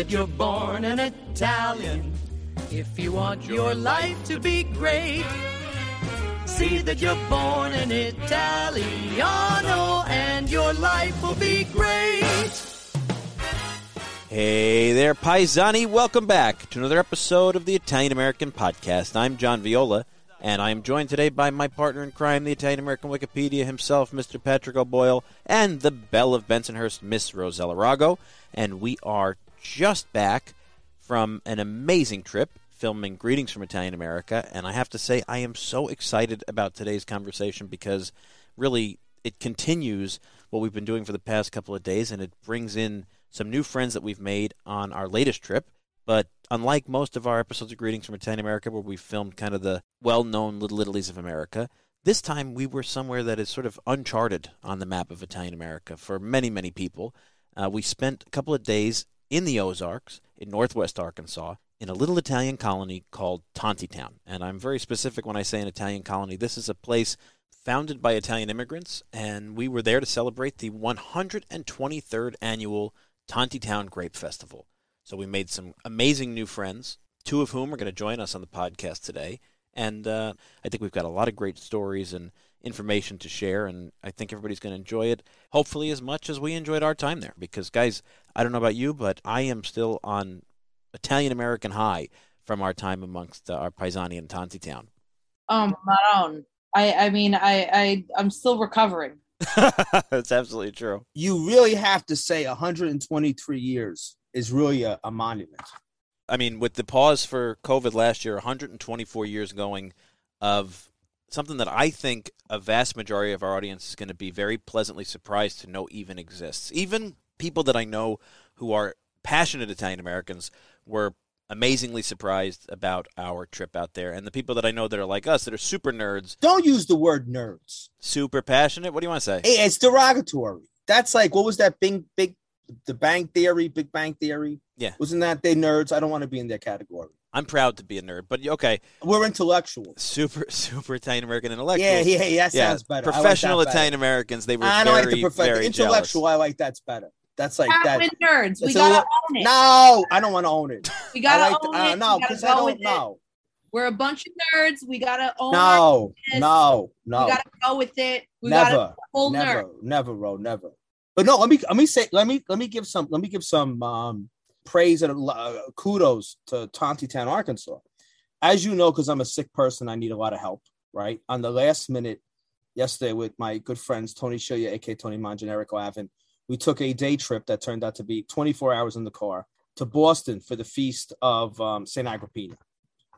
that you're born an Italian. If you want your life to be great, see that you're born an Italiano and your life will be great. Hey there, Paisani. Welcome back to another episode of the Italian American Podcast. I'm John Viola, and I am joined today by my partner in crime, the Italian American Wikipedia himself, Mr. Patrick O'Boyle, and the belle of Bensonhurst, Miss Rosella Rago. And we are just back from an amazing trip filming Greetings from Italian America. And I have to say, I am so excited about today's conversation because really it continues what we've been doing for the past couple of days, and it brings in some new friends that we've made on our latest trip. But unlike most of our episodes of Greetings from Italian America, where we filmed kind of the well-known Little Italies of America, this time we were somewhere that is sort of uncharted on the map of Italian America for many, many people. We spent a couple of days in the Ozarks, in northwest Arkansas, in a little Italian colony called Tontitown. And I'm very specific when I say an Italian colony. This is a place founded by Italian immigrants, and we were there to celebrate the 123rd annual Tontitown Grape Festival. So we made some amazing new friends, two of whom are going to join us on the podcast today. And I think we've got a lot of great stories and information to share, and I think everybody's going to enjoy it, hopefully as much as we enjoyed our time there. Because, guys, I don't know about you, but I am still on Italian-American high from our time amongst our Paisani in Tontitown. Oh, Maron. I'm still recovering. That's absolutely true. You really have to say 123 years is really a monument. I mean, with the pause for COVID last year, 124 years going of something that I think a vast majority of our audience is going to be very pleasantly surprised to know even exists. Even people that I know who are passionate Italian Americans were amazingly surprised about our trip out there. And the people that I know that are like us, that are super nerds. Don't use the word nerds. Super passionate? What do you want to say? Hey, it's derogatory. That's like, what was that Big Bang Theory? Yeah. Wasn't that they nerds? I don't want to be in their category. I'm proud to be a nerd, but okay. We're intellectual. Super Italian-American intellectual. Yeah, that sounds better. Professional like Italian-Americans, they were very intellectual, jealous. I like that's better. That's like that. Nerds. We gotta own it. No, I don't want to own it. We gotta own it. No, because I don't know. We're a bunch of nerds. We gotta own it. No. We gotta go with it. We gotta full nerd. Never. But no, let me give some praise and kudos to Tontitown, Arkansas. As you know, because I'm a sick person, I need a lot of help. Right on the last minute yesterday with my good friends Tony Shillia, aka Tony Mange, and Eric Lavin. We took a day trip that turned out to be 24 hours in the car to Boston for the feast of St. Agrippina.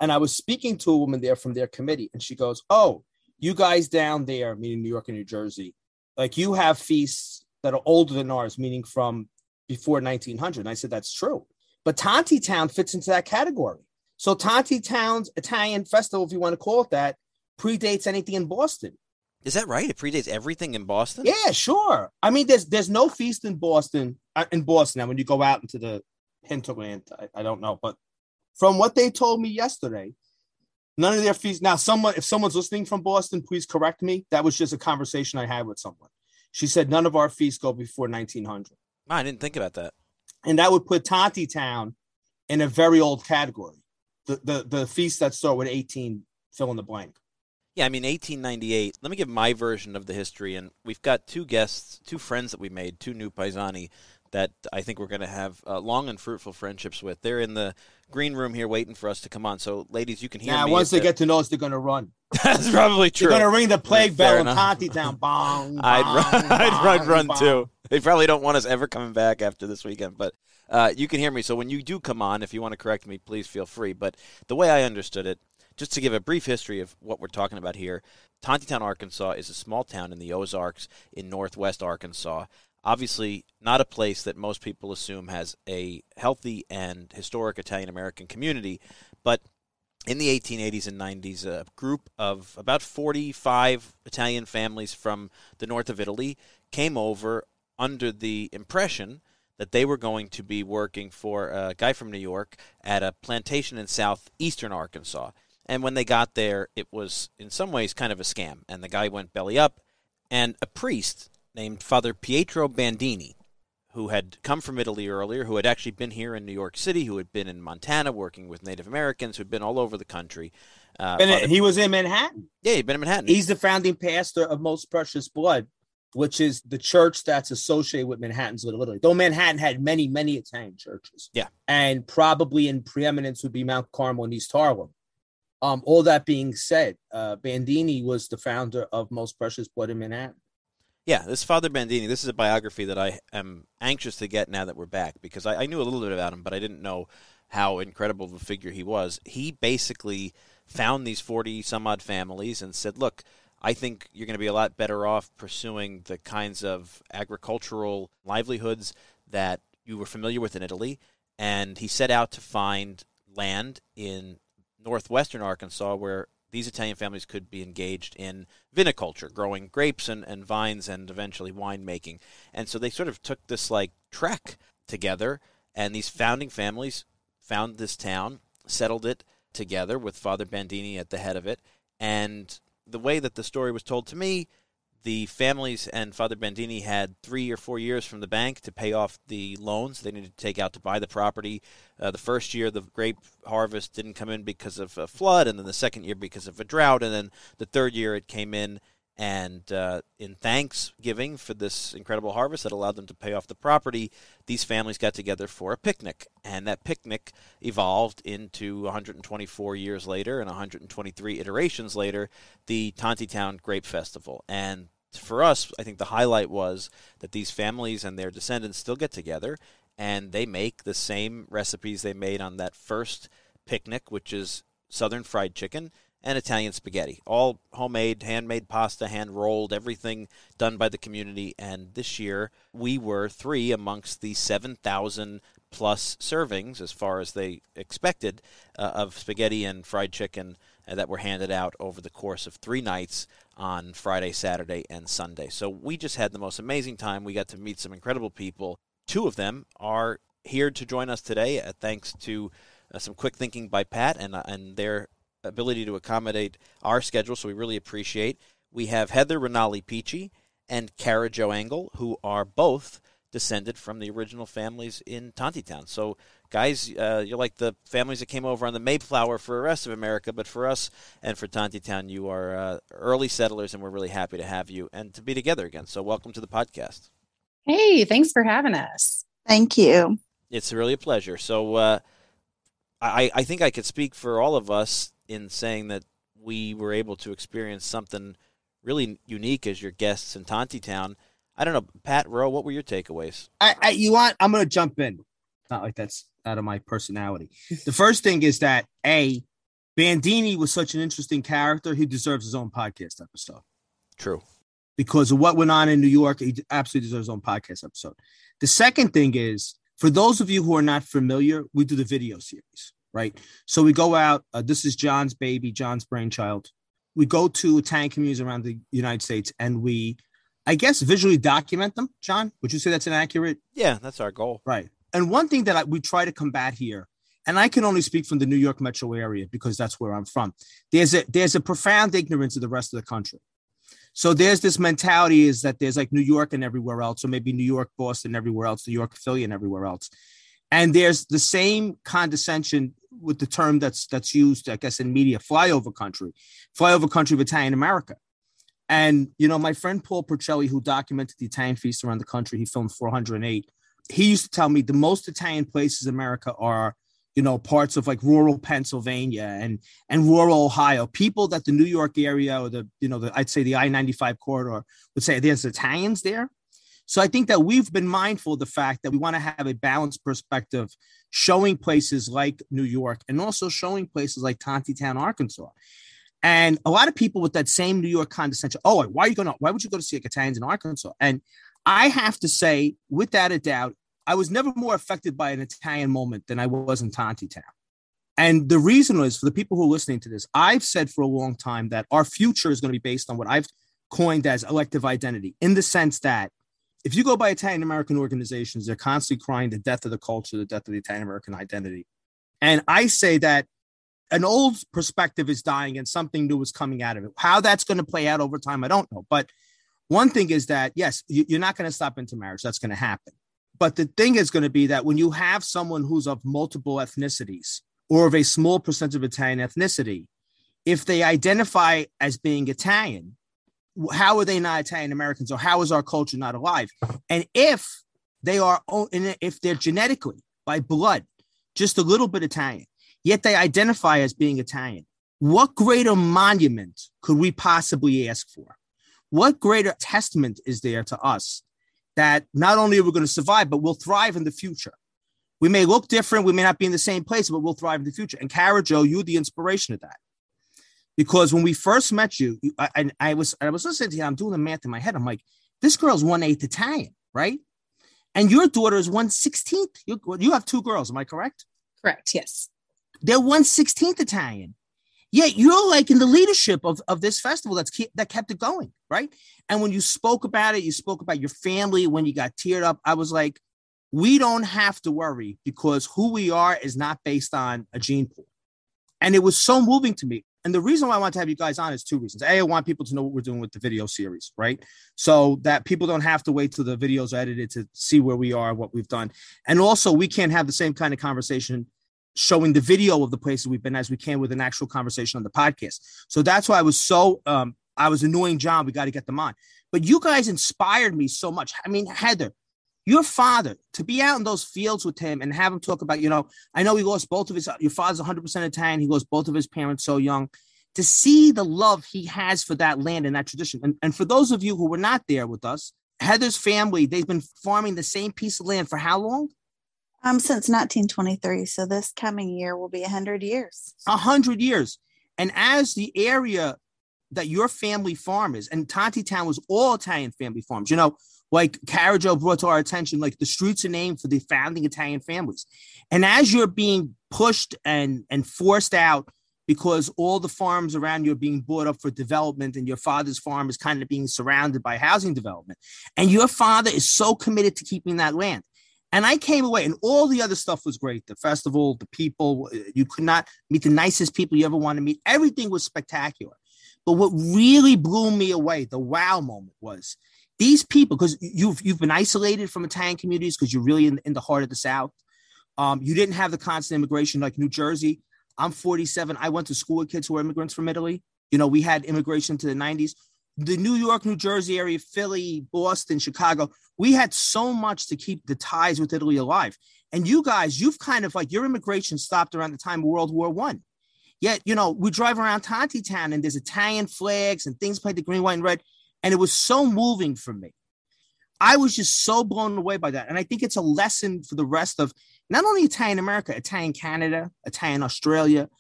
And I was speaking to a woman there from their committee, and she goes, oh, you guys down there, meaning New York and New Jersey, like you have feasts that are older than ours, meaning from before 1900. And I said, that's true. But Tontitown fits into that category. So Tontitown's Italian festival, if you want to call it that, predates anything in Boston. Is that right? It predates everything in Boston? Yeah, sure. I mean, there's no feast in Boston. Now, when you go out into the hinterland, I don't know. But from what they told me yesterday, none of their feasts. Now, if someone's listening from Boston, please correct me. That was just a conversation I had with someone. She said none of our feasts go before 1900. No, I didn't think about that. And that would put Tontitown in a very old category. The feasts that start with 18, fill in the blank. Yeah, I mean, 1898. Let me give my version of the history. And we've got two guests, two friends that we made, two new Paisani that I think we're going to have long and fruitful friendships with. They're in the green room here waiting for us to come on. So, ladies, you can hear me. Now, once they get to know us, they're going to run. That's probably true. They're going to ring the plague bell in Tontitown. Bong, bong, I'd run too. They probably don't want us ever coming back after this weekend. But you can hear me. So when you do come on, if you want to correct me, please feel free. But the way I understood it, just to give a brief history of what we're talking about here, Tontitown, Arkansas is a small town in the Ozarks in northwest Arkansas. Obviously, not a place that most people assume has a healthy and historic Italian-American community, but in the 1880s and 90s, a group of about 45 Italian families from the north of Italy came over under the impression that they were going to be working for a guy from New York at a plantation in southeastern Arkansas. And when they got there, it was in some ways kind of a scam. And the guy went belly up. And a priest named Father Pietro Bandini, who had come from Italy earlier, who had actually been here in New York City, who had been in Montana working with Native Americans, who had been all over the country. He was in Manhattan. Yeah, he'd been in Manhattan. He's the founding pastor of Most Precious Blood, which is the church that's associated with Manhattan's Little Italy. Though Manhattan had many, many Italian churches. Yeah. And probably in preeminence would be Mount Carmel and East Harlem. All that being said, Bandini was the founder of Most Precious Blood in Manhattan. Yeah, this Father Bandini, this is a biography that I am anxious to get now that we're back, because I knew a little bit about him, but I didn't know how incredible of a figure he was. He basically found these 40-some-odd families and said, look, I think you're going to be a lot better off pursuing the kinds of agricultural livelihoods that you were familiar with in Italy. And he set out to find land in northwestern Arkansas where these Italian families could be engaged in viniculture, growing grapes and vines and eventually winemaking. And so they sort of took this like trek together, and these founding families found this town, settled it together with Father Bandini at the head of it. And the way that the story was told to me, the families and Father Bandini had 3 or 4 years from the bank to pay off the loans they needed to take out to buy the property. The first year, the grape harvest didn't come in because of a flood, and then the second year because of a drought, and then the third year it came in. And in thanksgiving for this incredible harvest that allowed them to pay off the property, these families got together for a picnic. And that picnic evolved into 124 years later and 123 iterations later, the Tontitown Grape Festival. And for us, I think the highlight was that these families and their descendants still get together, and they make the same recipes they made on that first picnic, which is Southern fried chicken and Italian spaghetti, all homemade, handmade pasta, hand-rolled, everything done by the community. And this year, we were 3 amongst the 7,000-plus servings, as far as they expected, of spaghetti and fried chicken that were handed out over the course of 3 nights on Friday, Saturday, and Sunday. So we just had the most amazing time. We got to meet some incredible people. 2 of them are here to join us today, thanks to some quick thinking by Pat and their ability to accommodate our schedule, so we really appreciate. We have Heather Ranalli Peachee and Kara Jo Engle, who are both descended from the original families in Tontitown. So, guys, you're like the families that came over on the Mayflower for the rest of America, but for us and for Tontitown, you are early settlers, and we're really happy to have you and to be together again. So welcome to the podcast. Hey, thanks for having us. Thank you. It's really a pleasure. So I think I could speak for all of us in saying that we were able to experience something really unique as your guests in Tontitown. I don't know, Pat, Rowe, what were your takeaways? I'm going to jump in. Not like that's out of my personality. The first thing is that, A, Bandini was such an interesting character. He deserves his own podcast episode. True. Because of what went on in New York, he absolutely deserves his own podcast episode. The second thing is, for those of you who are not familiar, we do the video series. Right. So we go out. This is John's baby, John's brainchild. We go to Italian communities around the United States and we, I guess, visually document them. John, would you say that's inaccurate? Yeah, that's our goal. Right. And one thing that we try to combat here, and I can only speak from the New York metro area because that's where I'm from. There's a profound ignorance of the rest of the country. So there's this mentality is that there's like New York and everywhere else, or maybe New York, Boston, everywhere else, New York, Philly, and everywhere else. And there's the same condescension with the term that's used, I guess, in media, flyover country of Italian America. And, you know, my friend Paul Percelli, who documented the Italian feasts around the country, he filmed 408. He used to tell me the most Italian places in America are, you know, parts of like rural Pennsylvania and rural Ohio. People that the New York area or I'd say the I-95 corridor would say there's Italians there. So I think that we've been mindful of the fact that we want to have a balanced perspective, showing places like New York and also showing places like Tontitown, Arkansas. And a lot of people with that same New York condescension, oh, why would you go to see like Italians in Arkansas? And I have to say, without a doubt, I was never more affected by an Italian moment than I was in Tontitown. And the reason is, for the people who are listening to this, I've said for a long time that our future is going to be based on what I've coined as elective identity, in the sense that if you go by Italian-American organizations, they're constantly crying the death of the culture, the death of the Italian-American identity. And I say that an old perspective is dying and something new is coming out of it. How that's going to play out over time, I don't know. But one thing is that, yes, you're not going to stop intermarriage. That's going to happen. But the thing is going to be that when you have someone who's of multiple ethnicities or of a small percentage of Italian ethnicity, if they identify as being Italian, how are they not Italian Americans, or how is our culture not alive? And if they are, if they're genetically by blood, just a little bit Italian, yet they identify as being Italian, what greater monument could we possibly ask for? What greater testament is there to us that not only are we going to survive, but we'll thrive in the future? We may look different. We may not be in the same place, but we'll thrive in the future. And Kara Jo, you're the inspiration of that. Because when we first met you, I was listening to you, I'm doing the math in my head. I'm like, this girl's 1/8 Italian, right? And your daughter is 1/16. You have two girls, am I correct? Correct, yes. They're 1/16 Italian. Yet you're like in the leadership of this festival that kept it going, right? And when you spoke about it, you spoke about your family, when you got teared up, I was like, we don't have to worry because who we are is not based on a gene pool. And it was so moving to me. And the reason why I want to have you guys on is two reasons. A, I want people to know what we're doing with the video series, right? So that people don't have to wait till the videos are edited to see where we are, what we've done. And also, we can't have the same kind of conversation showing the video of the places we've been as we can with an actual conversation on the podcast. So that's why I was so, I was annoying John, we got to get them on. But you guys inspired me so much. I mean, Heather, your father, to be out in those fields with him and have him talk about, you know, I know he lost both of his, your father's 100% Italian. He lost both of his parents so young. To see the love he has for that land and that tradition. And for those of you who were not there with us, Heather's family, they've been farming the same piece of land for how long? Since 1923. So this coming year will be 100 years. 100 years. And as the area that your family farm is, and Tontitown was all Italian family farms, you know, like Kara Jo brought to our attention, like the streets are named for the founding Italian families. And as you're being pushed and forced out because all the farms around you are being bought up for development and your father's farm is kind of being surrounded by housing development, and your father is so committed to keeping that land. And I came away, and all the other stuff was great. The festival, the people, you could not meet the nicest people you ever want to meet. Everything was spectacular. But what really blew me away, the wow moment, was these people, because you've been isolated from Italian communities because you're really in the heart of the South. You didn't have the constant immigration like New Jersey. I'm 47. I went to school with kids who were immigrants from Italy. You know, we had immigration to the 90s. The New York, New Jersey area, Philly, Boston, Chicago, we had so much to keep the ties with Italy alive. And you guys, you've kind of like, your immigration stopped around the time of World War I. Yet, you know, we drive around Tontitown and there's Italian flags and things played the green, white, and red. And it was so moving for me. I was just so blown away by that. And I think it's a lesson for the rest of not only Italian America, Italian Canada, Italian Australia,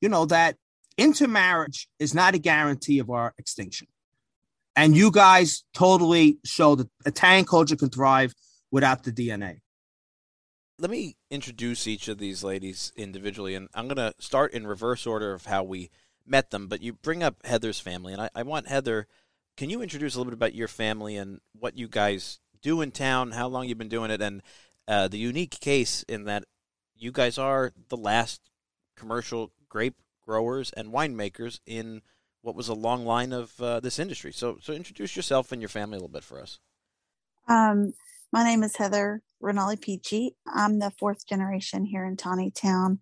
you know, that intermarriage is not a guarantee of our extinction. And you guys totally show that Italian culture can thrive without the DNA. Let me introduce each of these ladies individually, and I'm going to start in reverse order of how we met them. But you bring up Heather's family, and I want Heather, can you introduce a little bit about your family and what you guys do in town, how long you've been doing it, and the unique case in that you guys are the last commercial grape growers and winemakers in what was a long line of this industry. So introduce yourself and your family a little bit for us. My name is Heather Ranalli Peachee. I'm the fourth generation here in Tontitown.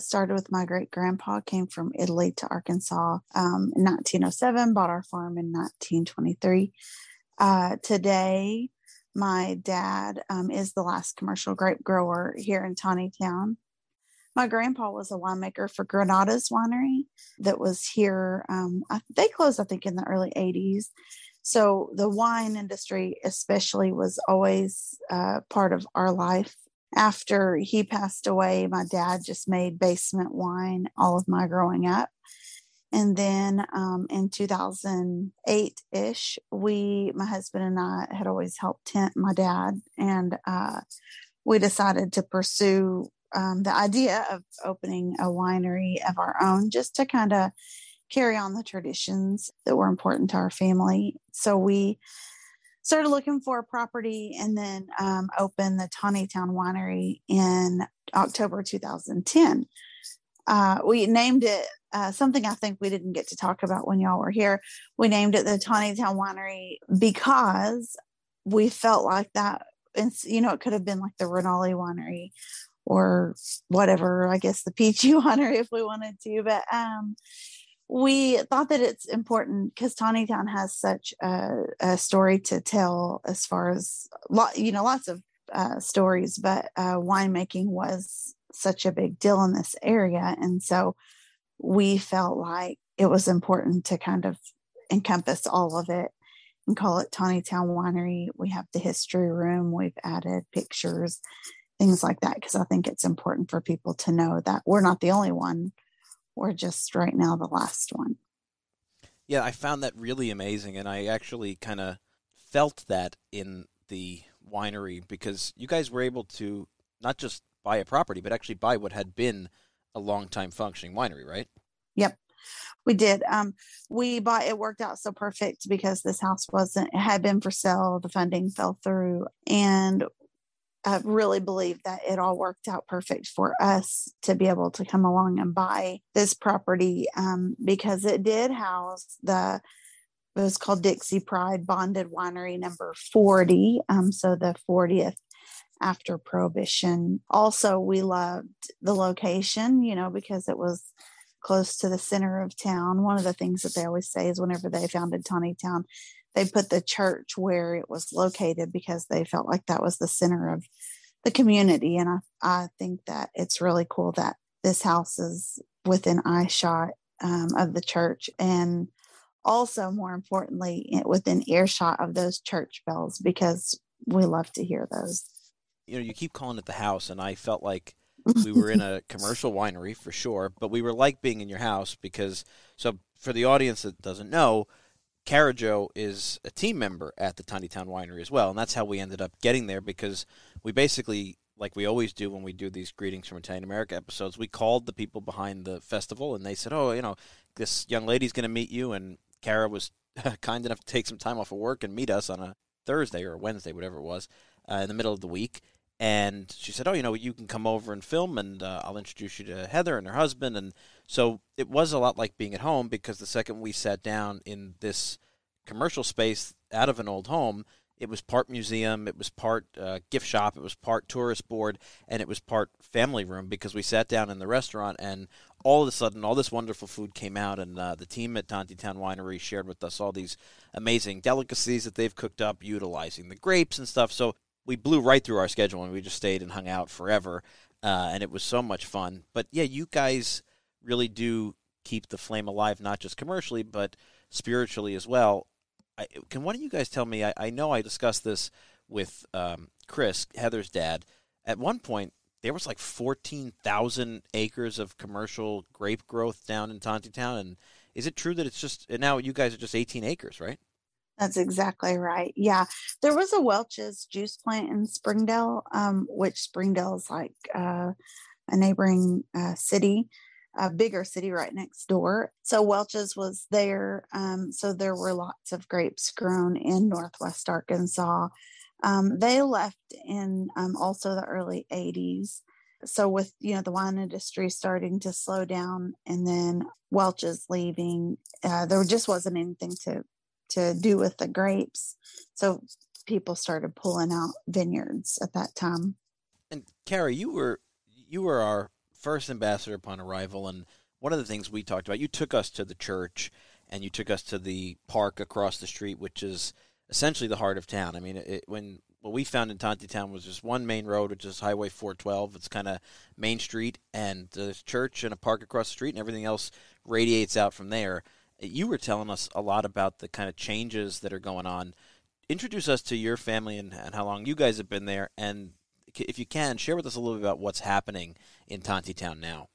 Started with my great-grandpa, came from Italy to Arkansas in 1907, bought our farm in 1923. Today, my dad is the last commercial grape grower here in Tontitown. My grandpa was a winemaker for Granada's Winery that was here. They closed, I think, in the early 80s. So the wine industry especially was always part of our life. After he passed away, my dad just made basement wine all of my growing up. And then in 2008-ish, my husband and I had always helped my dad. And we decided to pursue the idea of opening a winery of our own just to kind of carry on the traditions that were important to our family. So we started looking for a property and then opened the Tontitown Winery in October 2010. We named it something I think we didn't get to talk about when y'all were here. We named it the Tontitown Winery because we felt like that and you know, it could have been like the Ranalli Winery or whatever, I guess the Peachee Winery if we wanted to, but we thought that it's important because Tontitown has such a story to tell as far as, you know, lots of stories, but winemaking was such a big deal in this area. And so we felt like it was important to kind of encompass all of it and call it Tontitown Winery. We have the history room. We've added pictures, things like that, because I think it's important for people to know that we're not the only one. Or just right now the last one. Yeah, I found that really amazing, and I actually kind of felt that in the winery because you guys were able to not just buy a property, but actually buy what had been a long time functioning winery, right? Yep, we did. We bought, it worked out so perfect because this house it had been for sale, the funding fell through, and I really believe that it all worked out perfect for us to be able to come along and buy this property because it did house it was called Dixie Pride Bonded Winery number 40. So the 40th after Prohibition. Also, we loved the location, you know, because it was close to the center of town. One of the things that they always say is whenever they founded Tontitown, they put the church where it was located because they felt like that was the center of the community. And I think that it's really cool that this house is within eyeshot of the church, and also more importantly, within earshot of those church bells, because we love to hear those. You know, you keep calling it the house, and I felt like we were in a commercial winery for sure, but we were like being in your house because, so for the audience that doesn't know, Kara Jo is a team member at the Tontitown Winery as well, and that's how we ended up getting there because we basically, like we always do when we do these Greetings from Italian America episodes, we called the people behind the festival, and they said, oh, you know, this young lady's going to meet you, and Kara was kind enough to take some time off of work and meet us on a Thursday or a Wednesday, whatever it was, in the middle of the week, and she said, oh, you know, you can come over and film, and I'll introduce you to Heather and her husband, and so it was a lot like being at home because the second we sat down in this commercial space out of an old home, it was part museum, it was part gift shop, it was part tourist board, and it was part family room because we sat down in the restaurant and all of a sudden all this wonderful food came out, and the team at Tontitown Winery shared with us all these amazing delicacies that they've cooked up utilizing the grapes and stuff. So we blew right through our schedule and we just stayed and hung out forever, and it was so much fun. But yeah, you guys really do keep the flame alive, not just commercially, but spiritually as well. Can one of you guys tell me, I know I discussed this with Chris, Heather's dad. At one point, there was like 14,000 acres of commercial grape growth down in Tontitown. And is it true that it's just, now you guys are just 18 acres, right? That's exactly right. Yeah. There was a Welch's juice plant in Springdale, which Springdale is like a neighboring city. A bigger city right next door. So Welch's was there. So there were lots of grapes grown in Northwest Arkansas. They left in also the early 80s. So with, you know, the wine industry starting to slow down and then Welch's leaving, there just wasn't anything to do with the grapes. So people started pulling out vineyards at that time. And Kara, you were our first ambassador upon arrival, and one of the things we talked about, you took us to the church and you took us to the park across the street, which is essentially the heart of town. I mean, what we found in Tontitown was just one main road, which is Highway 412. It's kind of Main Street, and there's church and a park across the street, and everything else radiates out from there. You were telling us a lot about the kind of changes that are going on. Introduce us to your family and how long you guys have been there, and if you can, share with us a little bit about what's happening in Tontitown now.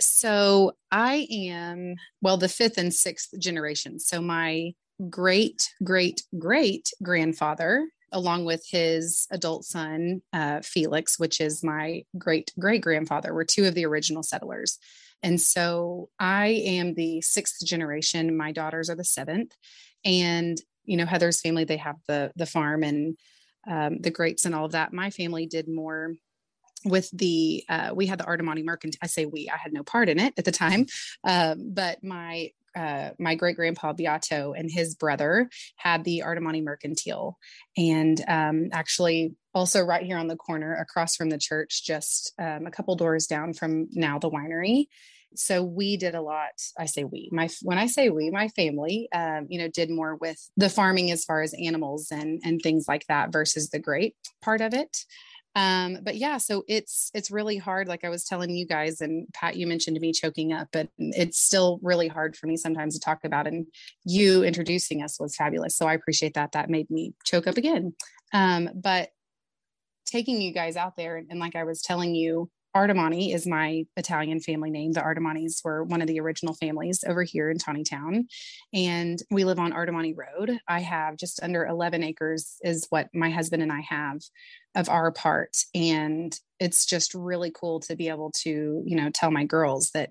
So I am, the fifth and sixth generation. So my great grandfather, along with his adult son, Felix, which is my great grandfather, were two of the original settlers. And so I am the sixth generation. My daughters are the seventh, and, you know, Heather's family, they have the farm and the grapes and all of that. My family did more with we had the Artimani Mercantile. I had no part in it at the time. But my my great-grandpa Beato and his brother had the Artimani Mercantile. And actually also right here on the corner across from the church, just a couple doors down from now the winery. So we did a lot. I say we, when I say we, my family, did more with the farming as far as animals and things like that versus the grape part of it. But yeah, so it's really hard. Like I was telling you guys, and Pat, you mentioned me choking up, but it's still really hard for me sometimes to talk about, and you introducing us was fabulous. So I appreciate that. That made me choke up again. But taking you guys out there, and like I was telling you, Artimani is my Italian family name. The Artimanis were one of the original families over here in Tontitown, and we live on Artimani Road. I have just under 11 acres is what my husband and I have of our part. And it's just really cool to be able to, tell my girls that,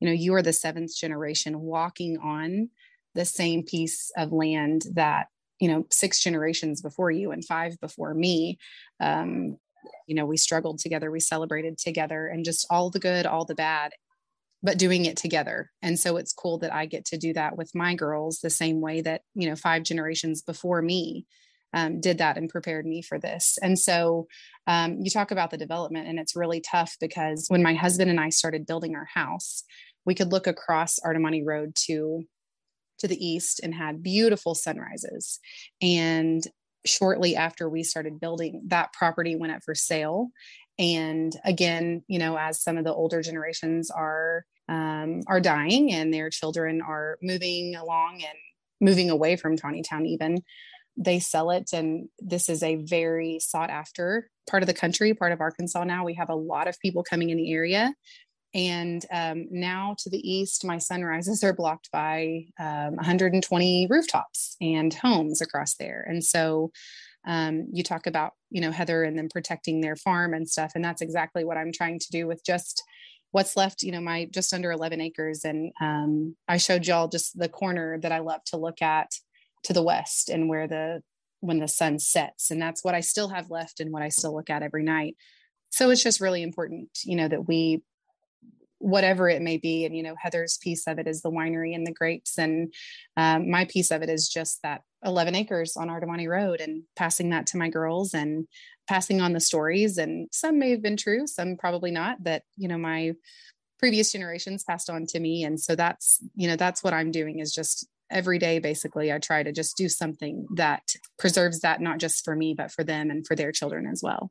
you are the seventh generation walking on the same piece of land that, six generations before you and five before me, we struggled together, we celebrated together, and just all the good, all the bad, but doing it together. And so it's cool that I get to do that with my girls the same way that, five generations before me did that and prepared me for this. And so you talk about the development, and it's really tough because when my husband and I started building our house, we could look across Artimani Road to the east and had beautiful sunrises. And shortly after we started building, that property went up for sale. And again, as some of the older generations are dying and their children are moving along and moving away from Tontitown, even they sell it. And this is a very sought after part of the country, part of Arkansas. Now we have a lot of people coming in the area. And now to the east, my sunrises are blocked by 120 rooftops and homes across there. And so you talk about, Heather and them protecting their farm and stuff. And that's exactly what I'm trying to do with just what's left, my just under 11 acres. And I showed y'all just the corner that I love to look at to the west and when the sun sets. And that's what I still have left and what I still look at every night. So it's just really important, that we, whatever it may be. And, Heather's piece of it is the winery and the grapes. And my piece of it is just that 11 acres on Artimani Road and passing that to my girls and passing on the stories. And some may have been true, some probably not, that, my previous generations passed on to me. And so that's, that's what I'm doing is just every day, basically, I try to just do something that preserves that, not just for me, but for them and for their children as well.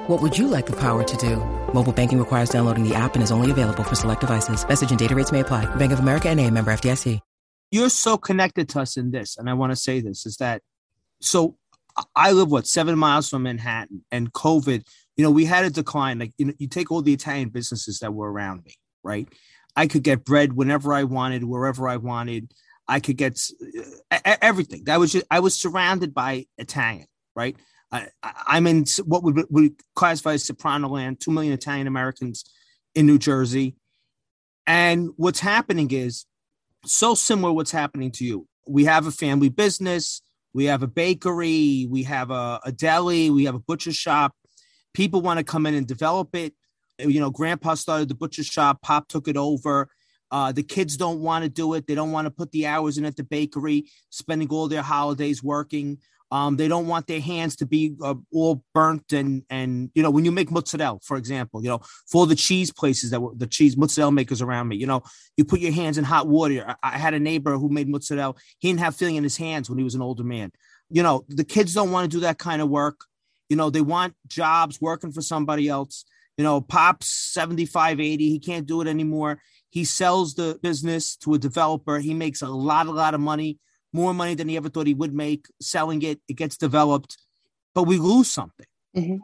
What would you like the power to do? Mobile banking requires downloading the app and is only available for select devices. Message and data rates may apply. Bank of America NA, member FDIC. You're so connected to us in this, and I want to say this, is that, so I live, 7 miles from Manhattan, and COVID, we had a decline. Like, you take all the Italian businesses that were around me, right? I could get bread whenever I wanted, wherever I wanted. I could get everything. I was surrounded by Italian, right? I'm in what would classify as Soprano land, 2 million Italian Americans in New Jersey. And what's happening is, so similar what's happening to you. We have a family business. We have a bakery. We have a deli. We have a butcher shop. People want to come in and develop it. Grandpa started the butcher shop. Pop took it over. The kids don't want to do it. They don't want to put the hours in at the bakery, spending all their holidays working. They don't want their hands to be all burnt. And, when you make mozzarella, for example, for the cheese places that were the cheese mozzarella makers around me, you put your hands in hot water. I had a neighbor who made mozzarella. He didn't have feeling in his hands when he was an older man. The kids don't want to do that kind of work. They want jobs working for somebody else. Pop's 75, 80. He can't do it anymore. He sells the business to a developer. He makes a lot of money. More money than he ever thought he would make selling it. It gets developed, but we lose something. Mm-hmm.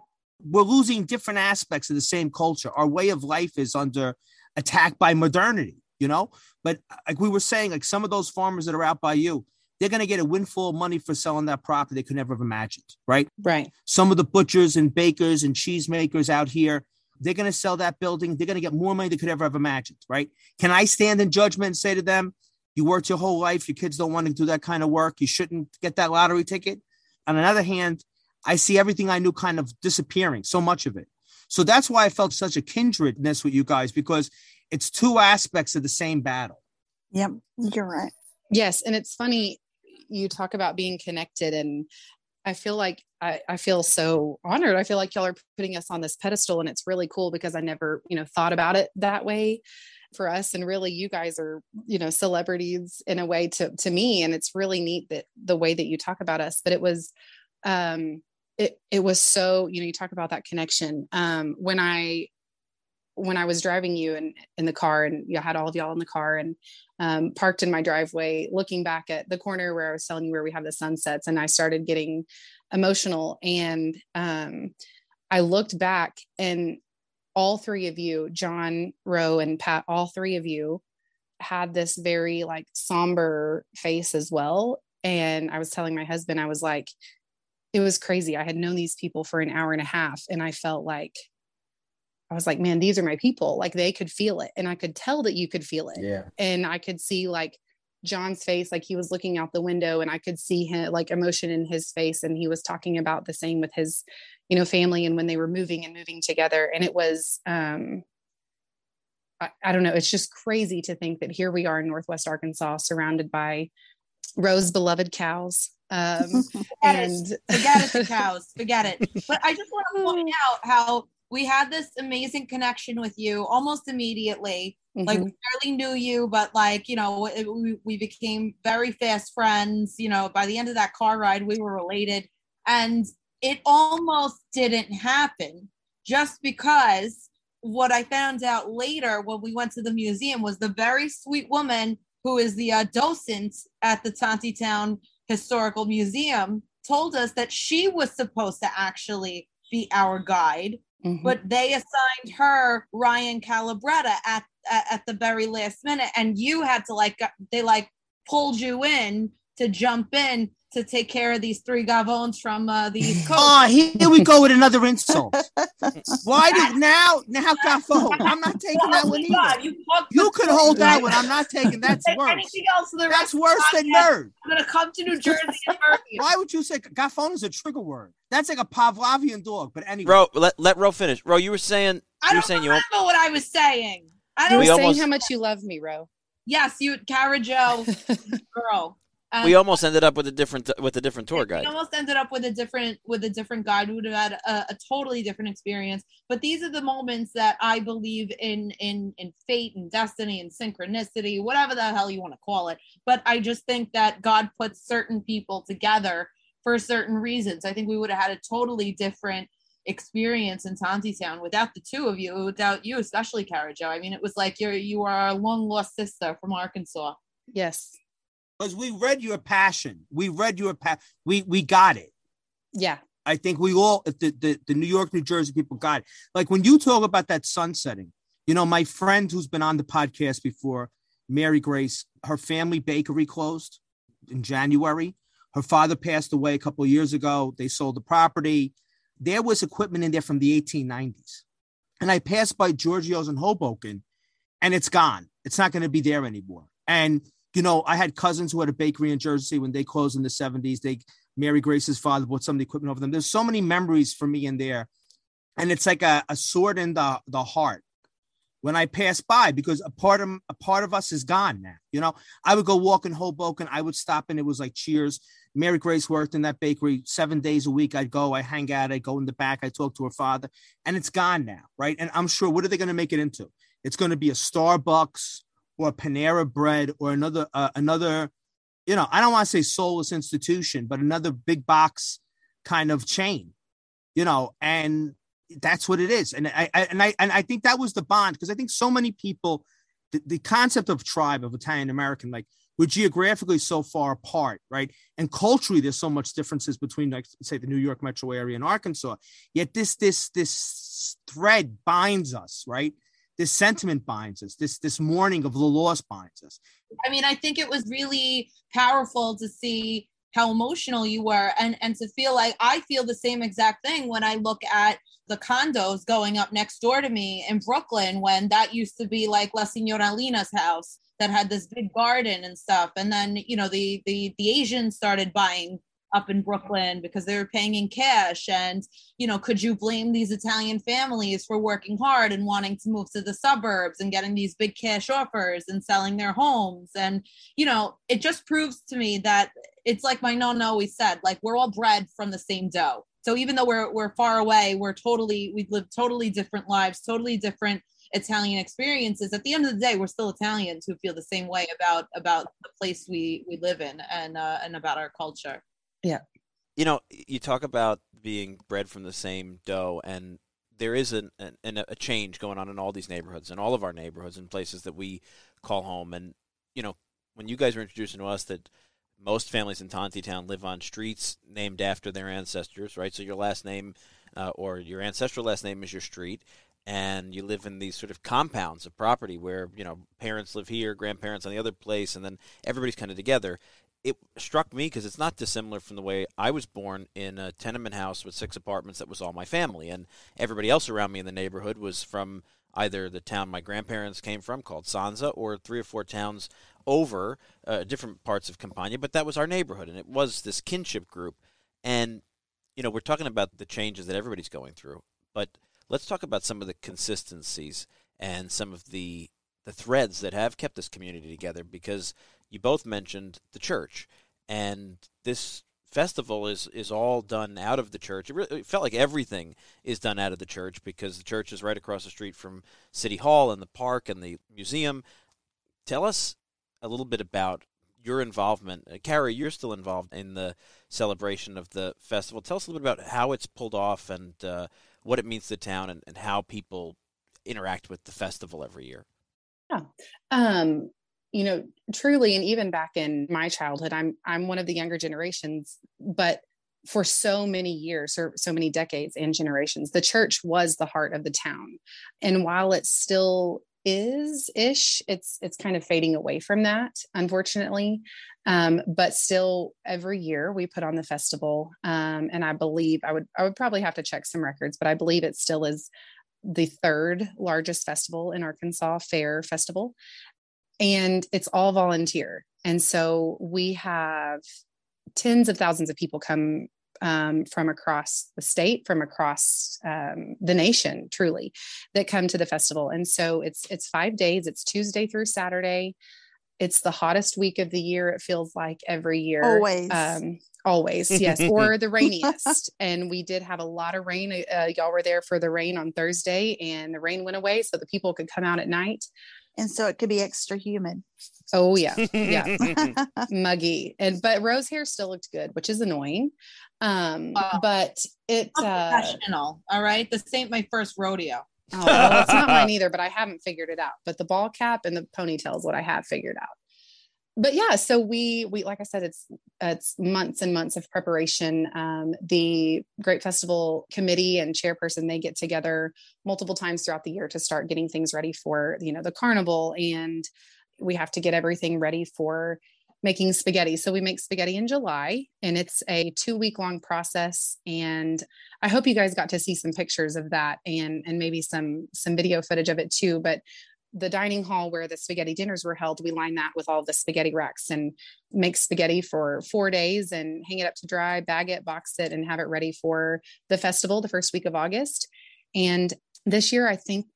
We're losing different aspects of the same culture. Our way of life is under attack by modernity, But like we were saying, like some of those farmers that are out by you, they're going to get a windfall of money for selling that property they could never have imagined, right? Right. Some of the butchers and bakers and cheesemakers out here, they're going to sell that building. They're going to get more money they could ever have imagined, right? Can I stand in judgment and say to them, you worked your whole life, your kids don't want to do that kind of work, you shouldn't get that lottery ticket? On the other hand, I see everything I knew kind of disappearing, so much of it. So that's why I felt such a kindredness with you guys, because it's two aspects of the same battle. Yep, you're right. Yes. And it's funny, you talk about being connected, and I feel like I feel so honored. I feel like y'all are putting us on this pedestal, and it's really cool because I never, thought about it that way for us. And really you guys are, celebrities in a way to me. And it's really neat that the way that you talk about us, but it was, it was so, you talk about that connection. When I was driving you in the car, and you had all of y'all in the car, and parked in my driveway, looking back at the corner where I was telling you where we have the sunsets, and I started getting emotional, and I looked back, and all three of you, John, Ro, and Pat, all three of you had this very somber face as well. And I was telling my husband, I was like, it was crazy. I had known these people for an hour and a half, and I felt like, I was like, man, these are my people. They could feel it. And I could tell that you could feel it. Yeah. And I could see John's face, he was looking out the window, and I could see him, emotion in his face. And he was talking about the same with his, family, and when they were moving together. And it was, I don't know. It's just crazy to think that here we are in Northwest Arkansas, surrounded by Rose's beloved cows. Forget it, the cows, forget it. But I just want to point out how we had this amazing connection with you almost immediately. Mm-hmm. We barely knew you, but we became very fast friends. By the end of that car ride, we were related, and it almost didn't happen just because what I found out later when we went to the museum was the very sweet woman who is the docent at the Tontitown Historical Museum told us that she was supposed to actually be our guide. Mm-hmm. But they assigned her Ryan Calabretta at the very last minute. And you had to they pulled you in to jump in to take care of these three Gavones from the East Coast. Oh, here we go with another insult. Why did now Gavone? I'm not taking that one either. God, you could hold that one. I'm not taking that's worse. Anything else in the that's worse than nerd. I'm gonna come to New Jersey and murder you. Why would you say Gavone is a trigger word? That's like a Pavlovian dog. But anyway, Ro, let Ro finish. Ro, you were saying I don't remember what I was saying. You were saying how much you love me, Ro. Yes, you, Kara Jo, girl. We almost ended up with a different tour guide. We almost ended up with a different guide. We would have had a totally different experience. But these are the moments that I believe in fate and destiny and synchronicity, whatever the hell you want to call it. But I just think that God puts certain people together for certain reasons. I think we would have had a totally different experience in Tontitown without the two of you, without you especially, Kara Jo. I mean, it was like you are a long lost sister from Arkansas. Yes. Because we read your passion. We got it. Yeah. I think we all, the New York, New Jersey people got it. When you talk about that sunsetting, my friend who's been on the podcast before, Mary Grace, her family bakery closed in January. Her father passed away a couple of years ago. They sold the property. There was equipment in there from the 1890s. And I passed by Giorgio's in Hoboken, and it's gone. It's not going to be there anymore. And I had cousins who had a bakery in Jersey when they closed in the 70s. Mary Grace's father bought some of the equipment over them. There's so many memories for me in there. And it's like a sword in the heart when I pass by, because a part of us is gone now. I would go walk in Hoboken. I would stop, and it was like Cheers. Mary Grace worked in that bakery 7 days a week. I'd go, I hang out, I go in the back, I talk to her father, and it's gone now, right? And I'm sure, what are they going to make it into? It's going to be a Starbucks or Panera Bread, or another, I don't want to say soulless institution, but another big box kind of chain, and that's what it is. And I think that was the bond, because I think so many people, the concept of tribe, of Italian American, we're geographically so far apart, right? And culturally, there's so much differences between, say, the New York metro area and Arkansas. Yet this thread binds us, right? This sentiment binds us. This mourning of the loss binds us. I mean, I think it was really powerful to see how emotional you were, and to feel like I feel the same exact thing when I look at the condos going up next door to me in Brooklyn, when that used to be like La Signora Lina's house that had this big garden and stuff. And then, you know, the Asians started buying up in Brooklyn because they were paying in cash. And, you know, could you blame these Italian families for working hard and wanting to move to the suburbs and getting these big cash offers and selling their homes? And, you know, it just proves to me that it's like my nonna always said, like, we're all bred from the same dough. So even though we're far away, we've lived totally different lives, totally different Italian experiences. At the end of the day, we're still Italians who feel the same way about the place we live in and about our culture. Yeah. You know, you talk about being bred from the same dough, and there is a change going on in all these neighborhoods and all of our neighborhoods and places that we call home. And, you know, when you guys were introducing to us that most families in Tontitown live on streets named after their ancestors, right? So your last name or your ancestral last name is your street. And you live in these sort of compounds of property where, you know, parents live here, grandparents on the other place, and then everybody's kind of together. It struck me because it's not dissimilar from the way I was born in a tenement house with 6 apartments that was all my family. And everybody else around me in the neighborhood was from either the town my grandparents came from, called Sanza, or 3 or 4 towns over, different parts of Campania. But that was our neighborhood, and it was this kinship group. And, you know, we're talking about the changes that everybody's going through. But let's talk about some of the consistencies and some of the threads that have kept this community together, because you both mentioned the church, and this festival is all done out of the church. It felt like everything is done out of the church, because the church is right across the street from City Hall and the park and the museum. Tell us a little bit about your involvement. Kara, you're still involved in the celebration of the festival. Tell us a little bit about how it's pulled off and what it means to the town, and how people interact with the festival every year. Yeah. You know, truly, and even back in my childhood, I'm one of the younger generations, but for so many years, or so many decades and generations, the church was the heart of the town. And while it still is-ish, it's kind of fading away from that, unfortunately. But still, every year we put on the festival. And I believe I would probably have to check some records, but I believe it still is the 3rd largest festival in Arkansas, Fair Festival. And it's all volunteer. And so we have tens of thousands of people come from across the state, from across the nation, truly, that come to the festival. And so it's 5 days. It's Tuesday through Saturday. It's the hottest week of the year. It feels like every year. Always. Yes. Or the rainiest. And we did have a lot of rain. Y'all were there for the rain on Thursday, and the rain went away so the people could come out at night. And so it could be extra humid. Oh yeah. Yeah. Muggy. But Rose's hair still looked good, which is annoying. But it, professional. All right. This ain't my first rodeo. Oh, well, it's not mine either, but I haven't figured it out. But the ball cap and the ponytail is what I have figured out. But yeah, so we, like I said, it's months and months of preparation. The Grape Festival committee and chairperson, they get together multiple times throughout the year to start getting things ready for, you know, the carnival, and we have to get everything ready for making spaghetti. So we make spaghetti in July, and it's a 2-week-long process. And I hope you guys got to see some pictures of that, and maybe some video footage of it too. But the dining hall where the spaghetti dinners were held, we line that with all the spaghetti racks and make spaghetti for 4 days and hang it up to dry, bag it, box it, and have it ready for the festival the first week of August. And this year, I think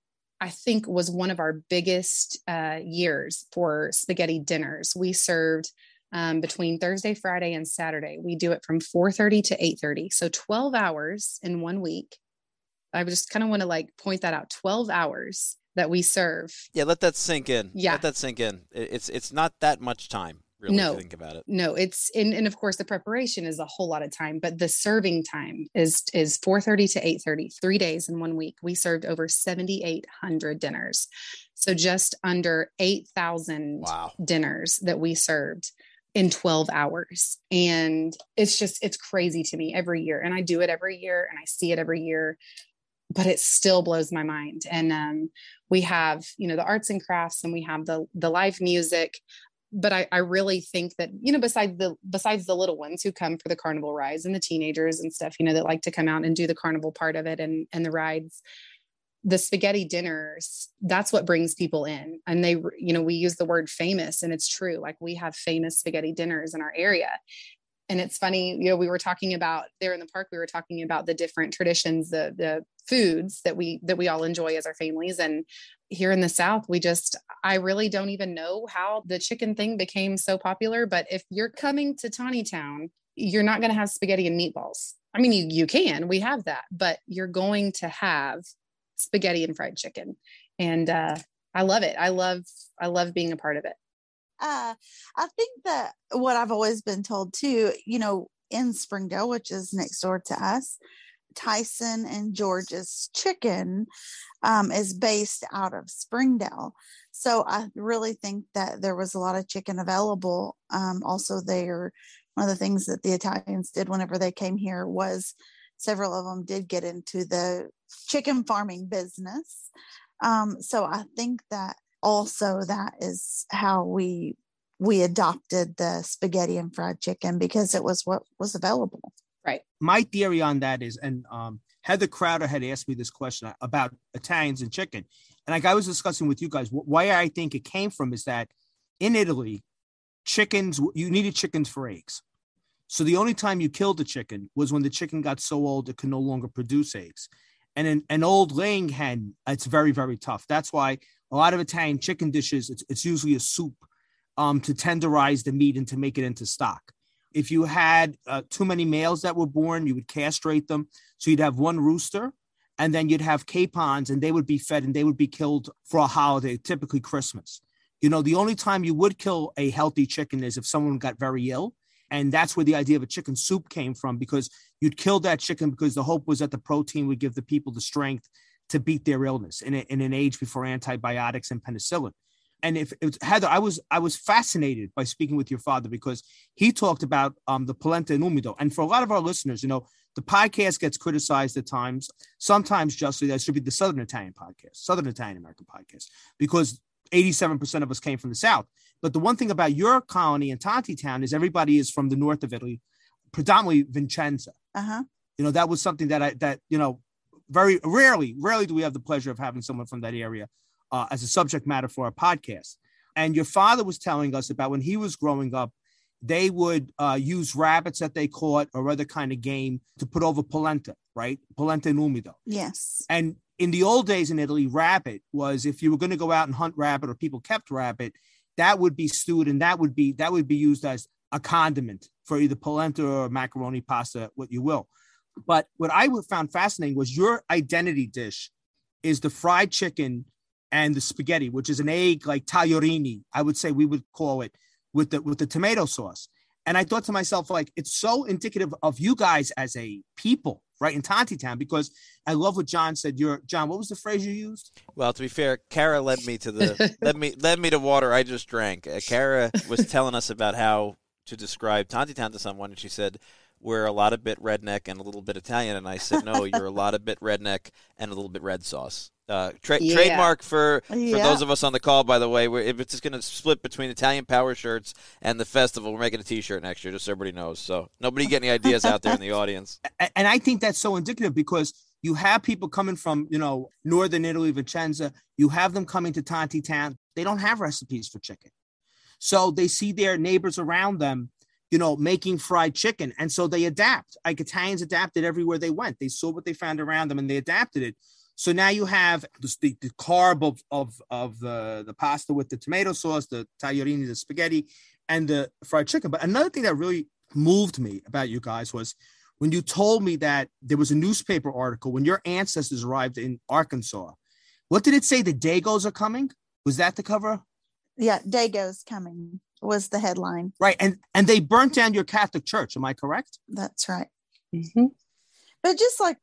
was one of our biggest years for spaghetti dinners. We served between Thursday, Friday, and Saturday. We do it from 4:30 to 8:30. So 12 hours in 1 week. I just kind of want to like point that out. 12 hours that we serve. Yeah, let that sink in. Yeah. Let that sink in. It's not that much time, really, if you think about it. No, it's and of course the preparation is a whole lot of time, but the serving time is 4:30 to 8:30, 3 days in 1 week. We served over 7,800 dinners. So just under 8,000 dinners that we served in 12 hours. And it's crazy to me every year. And I do it every year, and I see it every year, but it still blows my mind. And we have, you know, the arts and crafts, and we have the live music. But I really think that, you know, besides the little ones who come for the carnival rides and the teenagers and stuff, you know, that like to come out and do the carnival part of it and the rides, the spaghetti dinners, that's what brings people in. And they, you know, we use the word famous, and it's true. Like, we have famous spaghetti dinners in our area. And it's funny, you know, we were talking about there in the park, we were talking about the different traditions, the foods that we all enjoy as our families. And here in the South, I really don't even know how the chicken thing became so popular, but if you're coming to Tontitown, you're not going to have spaghetti and meatballs. I mean, you can, we have that, but you're going to have spaghetti and fried chicken. And, I love it. I love being a part of it. I think that what I've always been told too, you know, in Springdale, which is next door to us, Tyson and George's chicken is based out of Springdale. So I really think that there was a lot of chicken available. Also there, one of the things that the Italians did whenever they came here was several of them did get into the chicken farming business. So I think that also that is how we adopted the spaghetti and fried chicken, because it was what was available. Right. My theory on that is, and Heather Crowder had asked me this question about Italians and chicken. And like I was discussing with you guys, why I think it came from is that in Italy, you needed chickens for eggs. So the only time you killed a chicken was when the chicken got so old it could no longer produce eggs. And an old laying hen, it's very, very tough. That's why a lot of Italian chicken dishes, it's usually a soup to tenderize the meat and to make it into stock. If you had too many males that were born, you would castrate them. So you'd have one rooster, and then you'd have capons, and they would be fed and they would be killed for a holiday, typically Christmas. You know, the only time you would kill a healthy chicken is if someone got very ill. And that's where the idea of a chicken soup came from, because you'd kill that chicken because the hope was that the protein would give the people the strength to beat their illness in an age before antibiotics and penicillin. And if it was, Heather, I was fascinated by speaking with your father, because he talked about the polenta and umido. And for a lot of our listeners, you know, the podcast gets criticized at times, sometimes justly. That should be the Southern Italian podcast, Southern Italian American podcast, because 87% of us came from the South. But the one thing about your colony in Tontitown is everybody is from the north of Italy, predominantly Vincenza. Uh-huh. You know, that was something that very rarely do we have the pleasure of having someone from that area as a subject matter for our podcast. And your father was telling us about when he was growing up, they would use rabbits that they caught or other kind of game to put over polenta, right? Polenta and umido. Yes. And in the old days in Italy, rabbit was, if you were going to go out and hunt rabbit, or people kept rabbit, that would be stewed, and that would be used as a condiment for either polenta or macaroni pasta, what you will. But what I found fascinating was your identity dish is the fried chicken and the spaghetti, which is an egg like tagliorini, I would say we would call it, with the tomato sauce. And I thought to myself, like, it's so indicative of you guys as a people, right, in Tontitown, because I love what John said. John, what was the phrase you used? Well, to be fair, Kara led me to the led me to water I just drank. Kara was telling us about how to describe Tontitown to someone, and she said, "We're a lot of bit redneck and a little bit Italian." And I said, "No, you're a lot of bit redneck and a little bit red sauce." Trademark for those of us on the call, by the way. If it's just going to split between Italian power shirts and the festival, we're making a T-shirt next year, just so everybody knows. So nobody get any ideas out there in the audience. And I think that's so indicative, because you have people coming from, you know, northern Italy, Vicenza. You have them coming to Tontitown. They don't have recipes for chicken, so they see their neighbors around them, you know, making fried chicken. And so they adapt. Like, Italians adapted everywhere they went. They saw what they found around them and they adapted it. So now you have the carb of the pasta with the tomato sauce, the tagliorini, the spaghetti, and the fried chicken. But another thing that really moved me about you guys was when you told me that there was a newspaper article when your ancestors arrived in Arkansas. What did it say? The Dagos are coming? Was that the cover? Yeah, Dagos coming was the headline. Right. And they burnt down your Catholic church. Am I correct? That's right. Mm-hmm. But just like,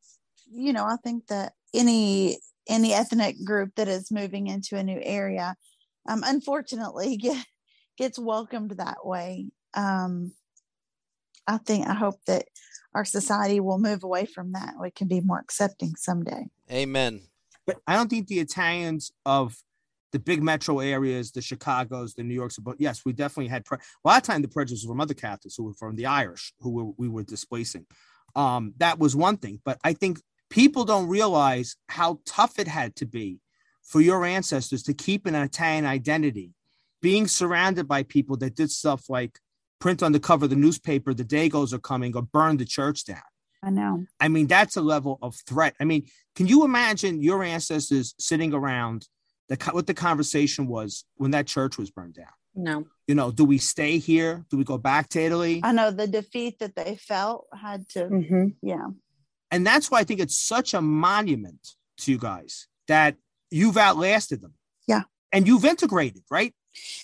you know, I think that any ethnic group that is moving into a new area, unfortunately gets welcomed that way. I hope that our society will move away from that. We can be more accepting someday. Amen. But I don't think the Italians of the big metro areas, the Chicago's, the New York's. But yes, we definitely had a lot of time the prejudice was from other Catholics who were from the Irish, who we were displacing. That was one thing. But I think people don't realize how tough it had to be for your ancestors to keep an Italian identity, being surrounded by people that did stuff like print on the cover of the newspaper, the Dagos are coming, or burn the church down. I know. I mean, that's a level of threat. I mean, can you imagine your ancestors sitting around what the conversation was when that church was burned down? No. You know, do we stay here? Do we go back to Italy? I know the defeat that they felt had to, yeah. And that's why I think it's such a monument to you guys that you've outlasted them. Yeah. And you've integrated, right?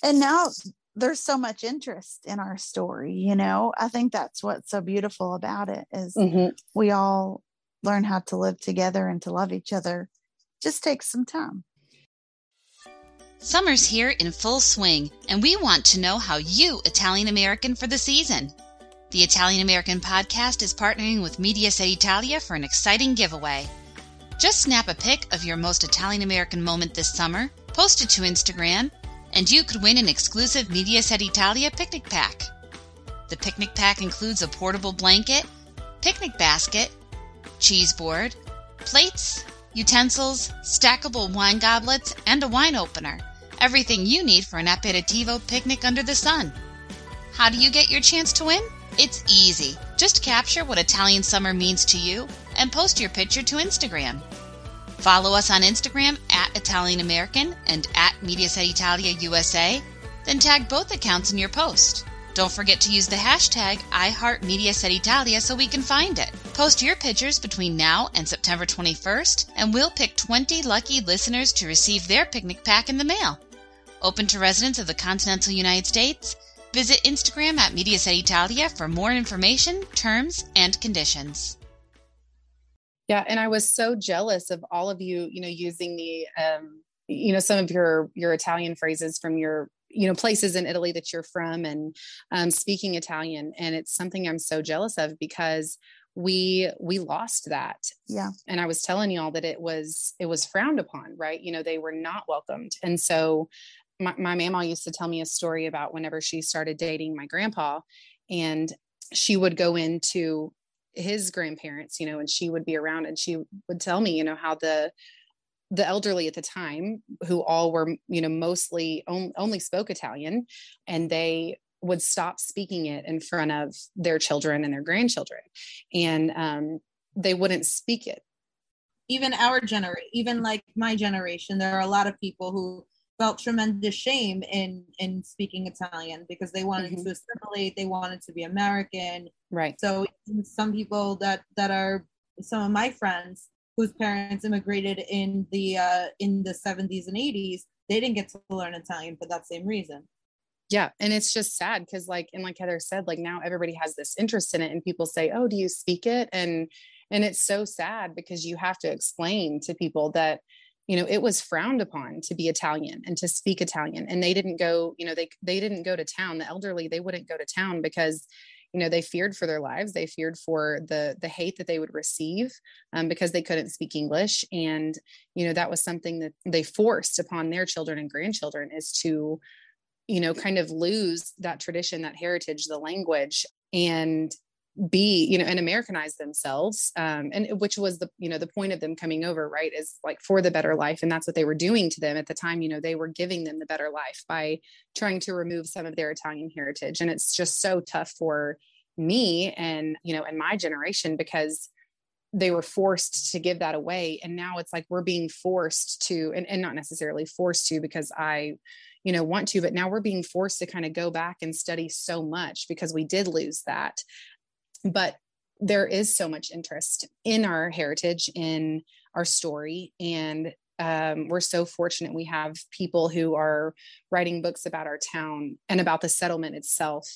And now there's so much interest in our story, you know. I think that's what's so beautiful about it is we all learn how to live together and to love each other. Just takes some time. Summer's here in full swing, and we want to know how you Italian American for the season. The Italian American Podcast is partnering with Mediaset Italia for an exciting giveaway. Just snap a pic of your most Italian American moment this summer, post it to Instagram, and you could win an exclusive Mediaset Italia picnic pack. The picnic pack includes a portable blanket, picnic basket, cheese board, plates, utensils, stackable wine goblets, and a wine opener. Everything you need for an aperitivo picnic under the sun. How do you get your chance to win? It's easy. Just capture what Italian summer means to you and post your picture to Instagram. Follow us on Instagram at Italian American and at Mediaset Italia USA. Then tag both accounts in your post. Don't forget to use the hashtag #IHeartMediasetItalia so we can find it. Post your pictures between now and September 21st, and we'll pick 20 lucky listeners to receive their picnic pack in the mail. Open to residents of the continental United States. Visit Instagram at Mediaset Italia for more information, terms, and conditions. Yeah, and I was so jealous of all of you, you know, using the, you know, some of your Italian phrases from your, you know, places in Italy that you're from and speaking Italian. And it's something I'm so jealous of because we lost that. Yeah. And I was telling y'all that it was frowned upon, right? You know, they were not welcomed. And so my mama used to tell me a story about whenever she started dating my grandpa, and she would go into his grandparents, you know, and she would be around and she would tell me, you know, how the elderly at the time, who all were, you know, mostly only spoke Italian, and they would stop speaking it in front of their children and their grandchildren. And they wouldn't speak it. Even my generation, there are a lot of people who felt tremendous shame in speaking Italian because they wanted to assimilate, they wanted to be American. Right. So some people that are some of my friends whose parents immigrated in the 70s and 80s, they didn't get to learn Italian for that same reason. Yeah. And it's just sad because like Heather said, like now everybody has this interest in it and people say, oh, do you speak it? And it's so sad because you have to explain to people that, you know, it was frowned upon to be Italian and to speak Italian. And they didn't go, you know, they didn't go to town. The elderly, they wouldn't go to town because, you know, they feared for their lives. They feared for the hate that they would receive because they couldn't speak English. And, you know, that was something that they forced upon their children and grandchildren is to, you know, kind of lose that tradition, that heritage, the language, and be, you know, and Americanize themselves. And which was the, you know, the point of them coming over, right, is like for the better life. And that's what they were doing to them at the time. You know, they were giving them the better life by trying to remove some of their Italian heritage. And it's just so tough for me and, you know, and my generation because they were forced to give that away. And now it's like, we're being forced to, and not necessarily forced to because I, you know, want to, but now we're being forced to kind of go back and study so much because we did lose that. But there is so much interest in our heritage, in our story. And we're so fortunate we have people who are writing books about our town and about the settlement itself.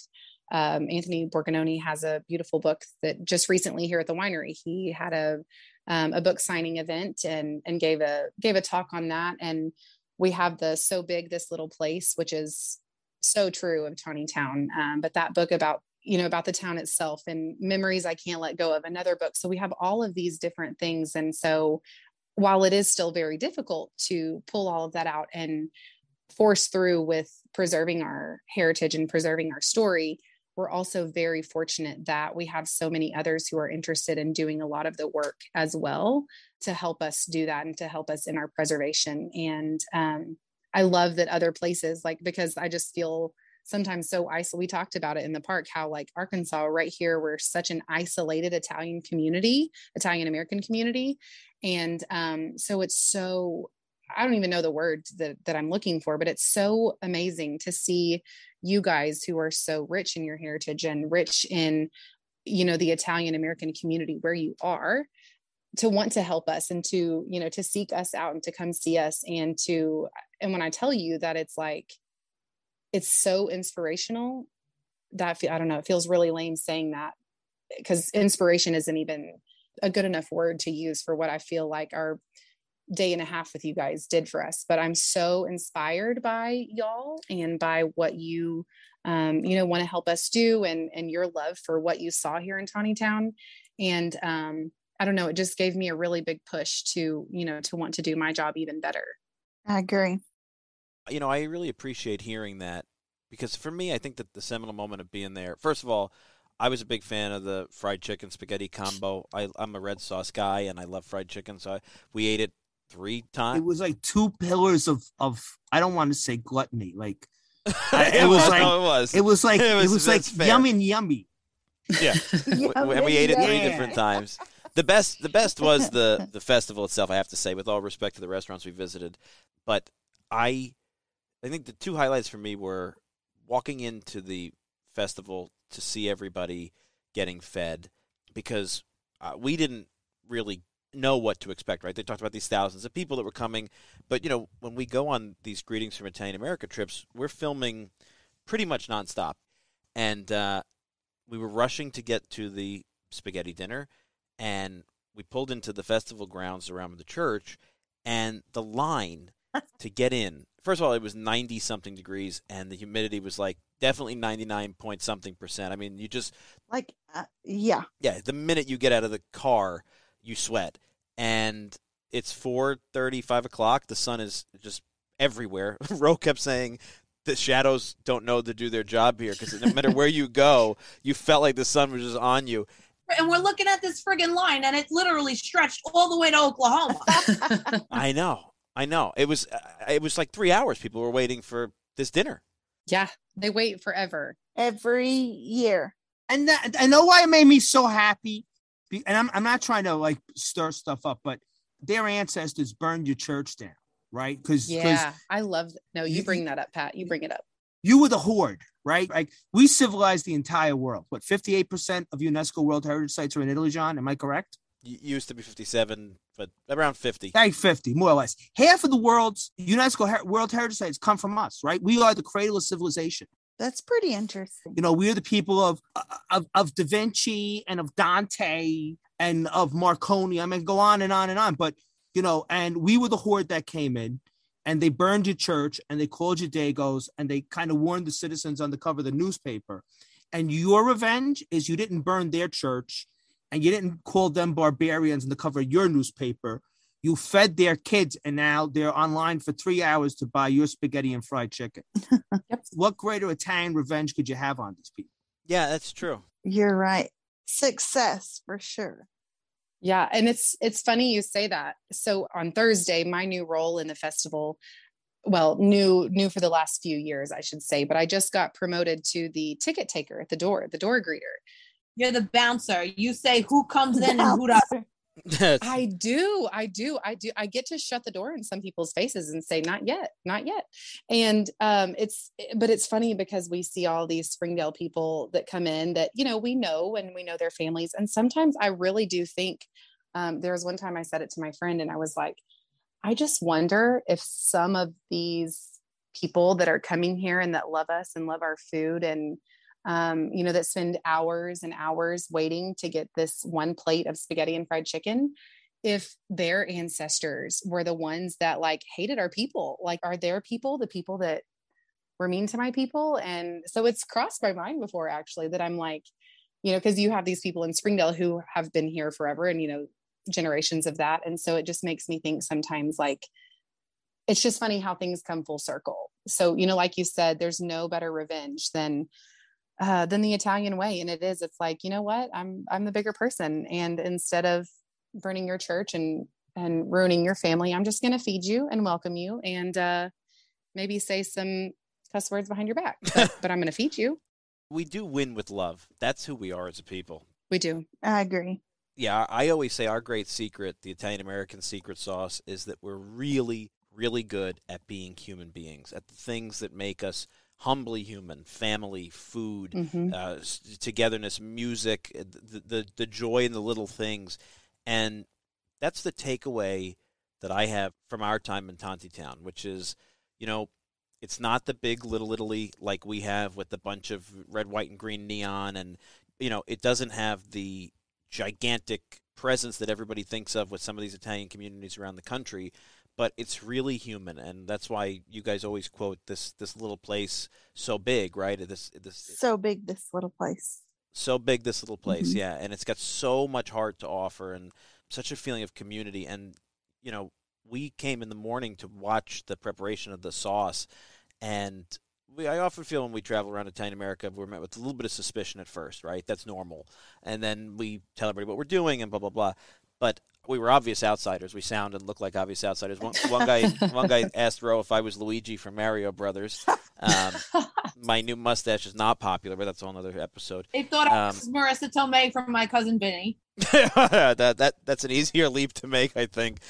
Anthony Borgononi has a beautiful book that just recently here at the winery, he had a book signing event and gave a talk on that. And we have the So Big, This Little Place, which is so true of Tontitown. But that book about, you know, about the town itself and Memories I Can't Let Go of, another book. So we have all of these different things. And so while it is still very difficult to pull all of that out and force through with preserving our heritage and preserving our story, we're also very fortunate that we have so many others who are interested in doing a lot of the work as well to help us do that and to help us in our preservation. And I love that other places, like, because I just feel sometimes so isolated. We talked about it in the park, how like Arkansas right here, we're such an isolated Italian community, Italian American community. And so it's so, I don't even know the word that I'm looking for, but it's so amazing to see you guys who are so rich in your heritage and rich in, you know, the Italian American community where you are, to want to help us and to, you know, to seek us out and to come see us. And when I tell you that, it's like, it's so inspirational that I don't know, it feels really lame saying that, because inspiration isn't even a good enough word to use for what I feel like our day and a half with you guys did for us. But I'm so inspired by y'all and by what you, you know, want to help us do, and your love for what you saw here in Tontitown. And I don't know, it just gave me a really big push to, you know, to want to do my job even better. I agree. You know, I really appreciate hearing that, because for me, I think that the seminal moment of being there, first of all, I was a big fan of the fried chicken spaghetti combo. I'm a red sauce guy and I love fried chicken. So we ate it 3 times. It was like 2 pillars of I don't want to say gluttony. Like it was like yum and yummy. Yeah. And we ate it 3 different times. The best was the festival itself, I have to say, with all respect to the restaurants we visited. But I think the 2 highlights for me were walking into the festival to see everybody getting fed, because we didn't really know what to expect, right? They talked about these thousands of people that were coming. But, you know, when we go on these Greetings from Italian America trips, we're filming pretty much nonstop. And we were rushing to get to the spaghetti dinner, and we pulled into the festival grounds around the church, and the line to get in, first of all, it was 90-something degrees, and the humidity was like definitely 99-point-something%. I mean, you just... Like, yeah, the minute you get out of the car, you sweat. And it's 4:30, 5 o'clock. The sun is just everywhere. Ro kept saying the shadows don't know to do their job here, because no matter where you go, you felt like the sun was just on you. And we're looking at this friggin' line, and it literally stretched all the way to Oklahoma. I know. It was like 3 hours people were waiting for this dinner. Yeah, they wait forever. Every year. And that, I know why it made me so happy. And I'm not trying to like stir stuff up, but their ancestors burned your church down, right? Cause I love that. No, you bring that up, Pat. You bring it up. You were the horde, right? Like, we civilized the entire world. What, 58% of UNESCO World Heritage Sites are in Italy, John? Am I correct? It used to be 57, but around 50. Like 50, more or less. Half of the world's UNESCO World Heritage Sites come from us, right? We are the cradle of civilization. That's pretty interesting. You know, we are the people of Da Vinci and of Dante and of Marconi. I mean, go on and on and on. But, you know, and we were the horde that came in, and they burned your church, and they called you dagos, and they kind of warned the citizens on the cover of the newspaper. And your revenge is you didn't burn their church, and you didn't call them barbarians on the cover of your newspaper. You fed their kids, and now they're online for 3 hours to buy your spaghetti and fried chicken. What greater Italian revenge could you have on these people? Yeah, that's true. You're right. Success, for sure. Yeah, and it's funny you say that. So on Thursday, my new role in the festival, well, new for the last few years, I should say, but I just got promoted to the ticket taker at the door greeter. You're the bouncer. You say who comes in and who doesn't. I do. I get to shut the door in some people's faces and say, not yet. And it's funny because we see all these Springdale people that come in that, you know, we know their families. And sometimes I really do think there was one time I said it to my friend, and I was like, I just wonder if some of these people that are coming here and that love us and love our food and you know, that spend hours and hours waiting to get this one plate of spaghetti and fried chicken, if their ancestors were the ones that like hated our people, like, are their people the people that were mean to my people? And so it's crossed my mind before, actually, that I'm like, you know, because you have these people in Springdale who have been here forever and, you know, generations of that. And so it just makes me think sometimes, like, it's just funny how things come full circle. So, you know, like you said, there's no better revenge than the Italian way. And it is, it's like, you know what, I'm the bigger person. And instead of burning your church and ruining your family, I'm just going to feed you and welcome you. And, maybe say some cuss words behind your back, but I'm going to feed you. We do win with love. That's who we are as a people. We do. I agree. Yeah. I always say our great secret, the Italian American secret sauce, is that we're really, really good at being human beings, at the things that make us humbly human: family, food, togetherness, music, the joy in the little things. And that's the takeaway that I have from our time in Tontitown, which is, you know, it's not the big Little Italy like we have with a bunch of red, white, and green neon. And, you know, it doesn't have the gigantic presence that everybody thinks of with some of these Italian communities around the country. But it's really human, and that's why you guys always quote this little place, so big, right? This so big, this little place. So big, this little place, yeah. And it's got so much heart to offer and such a feeling of community. And, you know, we came in the morning to watch the preparation of the sauce, and I often feel when we travel around Italian America, we're met with a little bit of suspicion at first, right? That's normal. And then we tell everybody what we're doing and blah, blah, blah. But we were obvious outsiders. We sounded and looked like obvious outsiders. One guy asked Ro if I was Luigi from Mario Brothers. My new mustache is not popular, but that's a whole other episode. They thought I was Marissa Tomei from My Cousin Vinny. that's an easier leap to make, I think.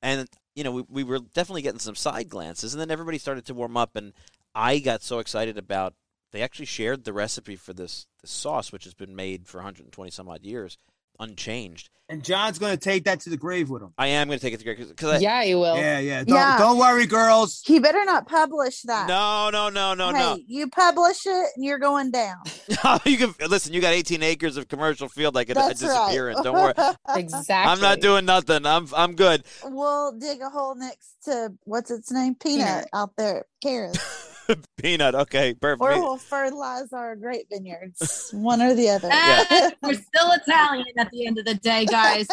And, you know, we were definitely getting some side glances. And then everybody started to warm up, and I got so excited about – they actually shared the recipe for this sauce, which has been made for 120-some-odd years. Unchanged. And John's going to take that to the grave with him. I am going to take it to the grave. Yeah, you will. Yeah. Don't worry, girls. He better not publish that. No. You publish it and you're going down. You got 18 acres of commercial field. I could disappear in. Don't worry. Exactly. I'm not doing nothing. I'm good. We'll dig a hole next to, what's its name? Peanut. Out there. Carrots. Peanut, okay, perfect. Or we'll fertilize our grape vineyards, one or the other. Yeah. We're still Italian at the end of the day, guys.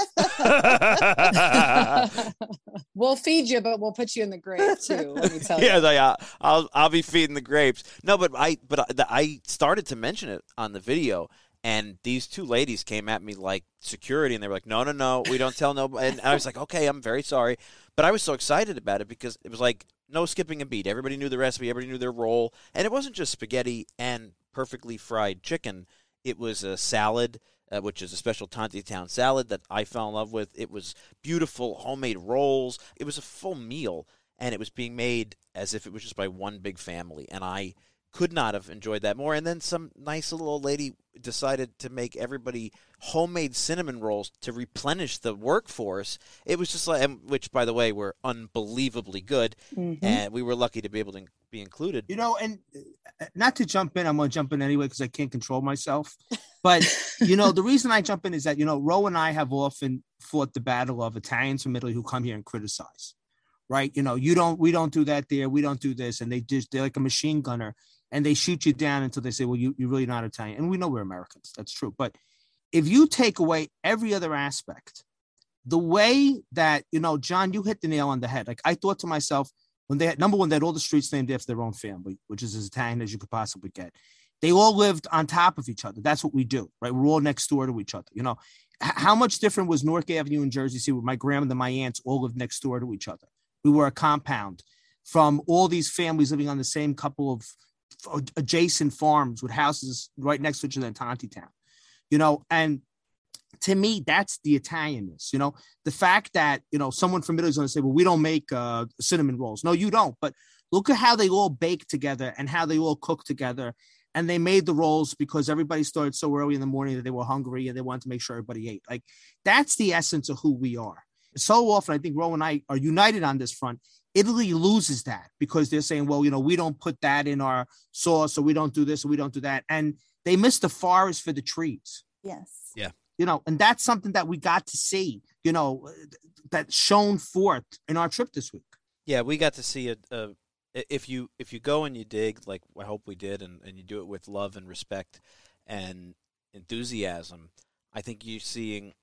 We'll feed you, but we'll put you in the grape too. Let me tell you. I'll be feeding the grapes. No, but I started to mention it on the video, and these two ladies came at me like security, and they were like, "No, we don't tell nobody." And I was like, "Okay, I'm very sorry," but I was so excited about it because it was like, no skipping a beat. Everybody knew the recipe. Everybody knew their role. And it wasn't just spaghetti and perfectly fried chicken. It was a salad, which is a special Tontitown salad that I fell in love with. It was beautiful homemade rolls. It was a full meal, and it was being made as if it was just by one big family. And I could not have enjoyed that more. And then some nice little old lady decided to make everybody homemade cinnamon rolls to replenish the workforce. It was just like, which, by the way, were unbelievably good. And we were lucky to be able to be included. You know, and not to jump in, I'm going to jump in anyway because I can't control myself. But, you know, the reason I jump in is that, you know, Ro and I have often fought the battle of Italians from Italy who come here and criticize, right? You know, we don't do that there. We don't do this. And they're like a machine gunner. And they shoot you down until they say, well, you're really not Italian. And we know we're Americans. That's true. But if you take away every other aspect, the way that, you know, John, you hit the nail on the head. Like, I thought to myself, when they had, number one, they had all the streets named after their own family, which is as Italian as you could possibly get. They all lived on top of each other. That's what we do, right? We're all next door to each other. You know, how much different was North Avenue in Jersey City, where my grandmother and my aunts all lived next door to each other. We were a compound from all these families living on the same couple of adjacent farms with houses right next to each other in Tontitown, you know. And to me, that's the Italianness, you know, the fact that, you know, someone from Italy is going to say, well, we don't make cinnamon rolls. No, you don't. But look at how they all bake together and how they all cook together. And they made the rolls because everybody started so early in the morning that they were hungry and they wanted to make sure everybody ate. Like, that's the essence of who we are. So often, I think Ro and I are united on this front. Italy loses that because they're saying, well, you know, we don't put that in our sauce, or we don't do this, or we don't do that. And they miss the forest for the trees. Yes. Yeah. You know, and that's something that we got to see, you know, that shone forth in our trip this week. Yeah, we got to see it. If you go and you dig, like I hope we did, and you do it with love and respect and enthusiasm, I think you're seeing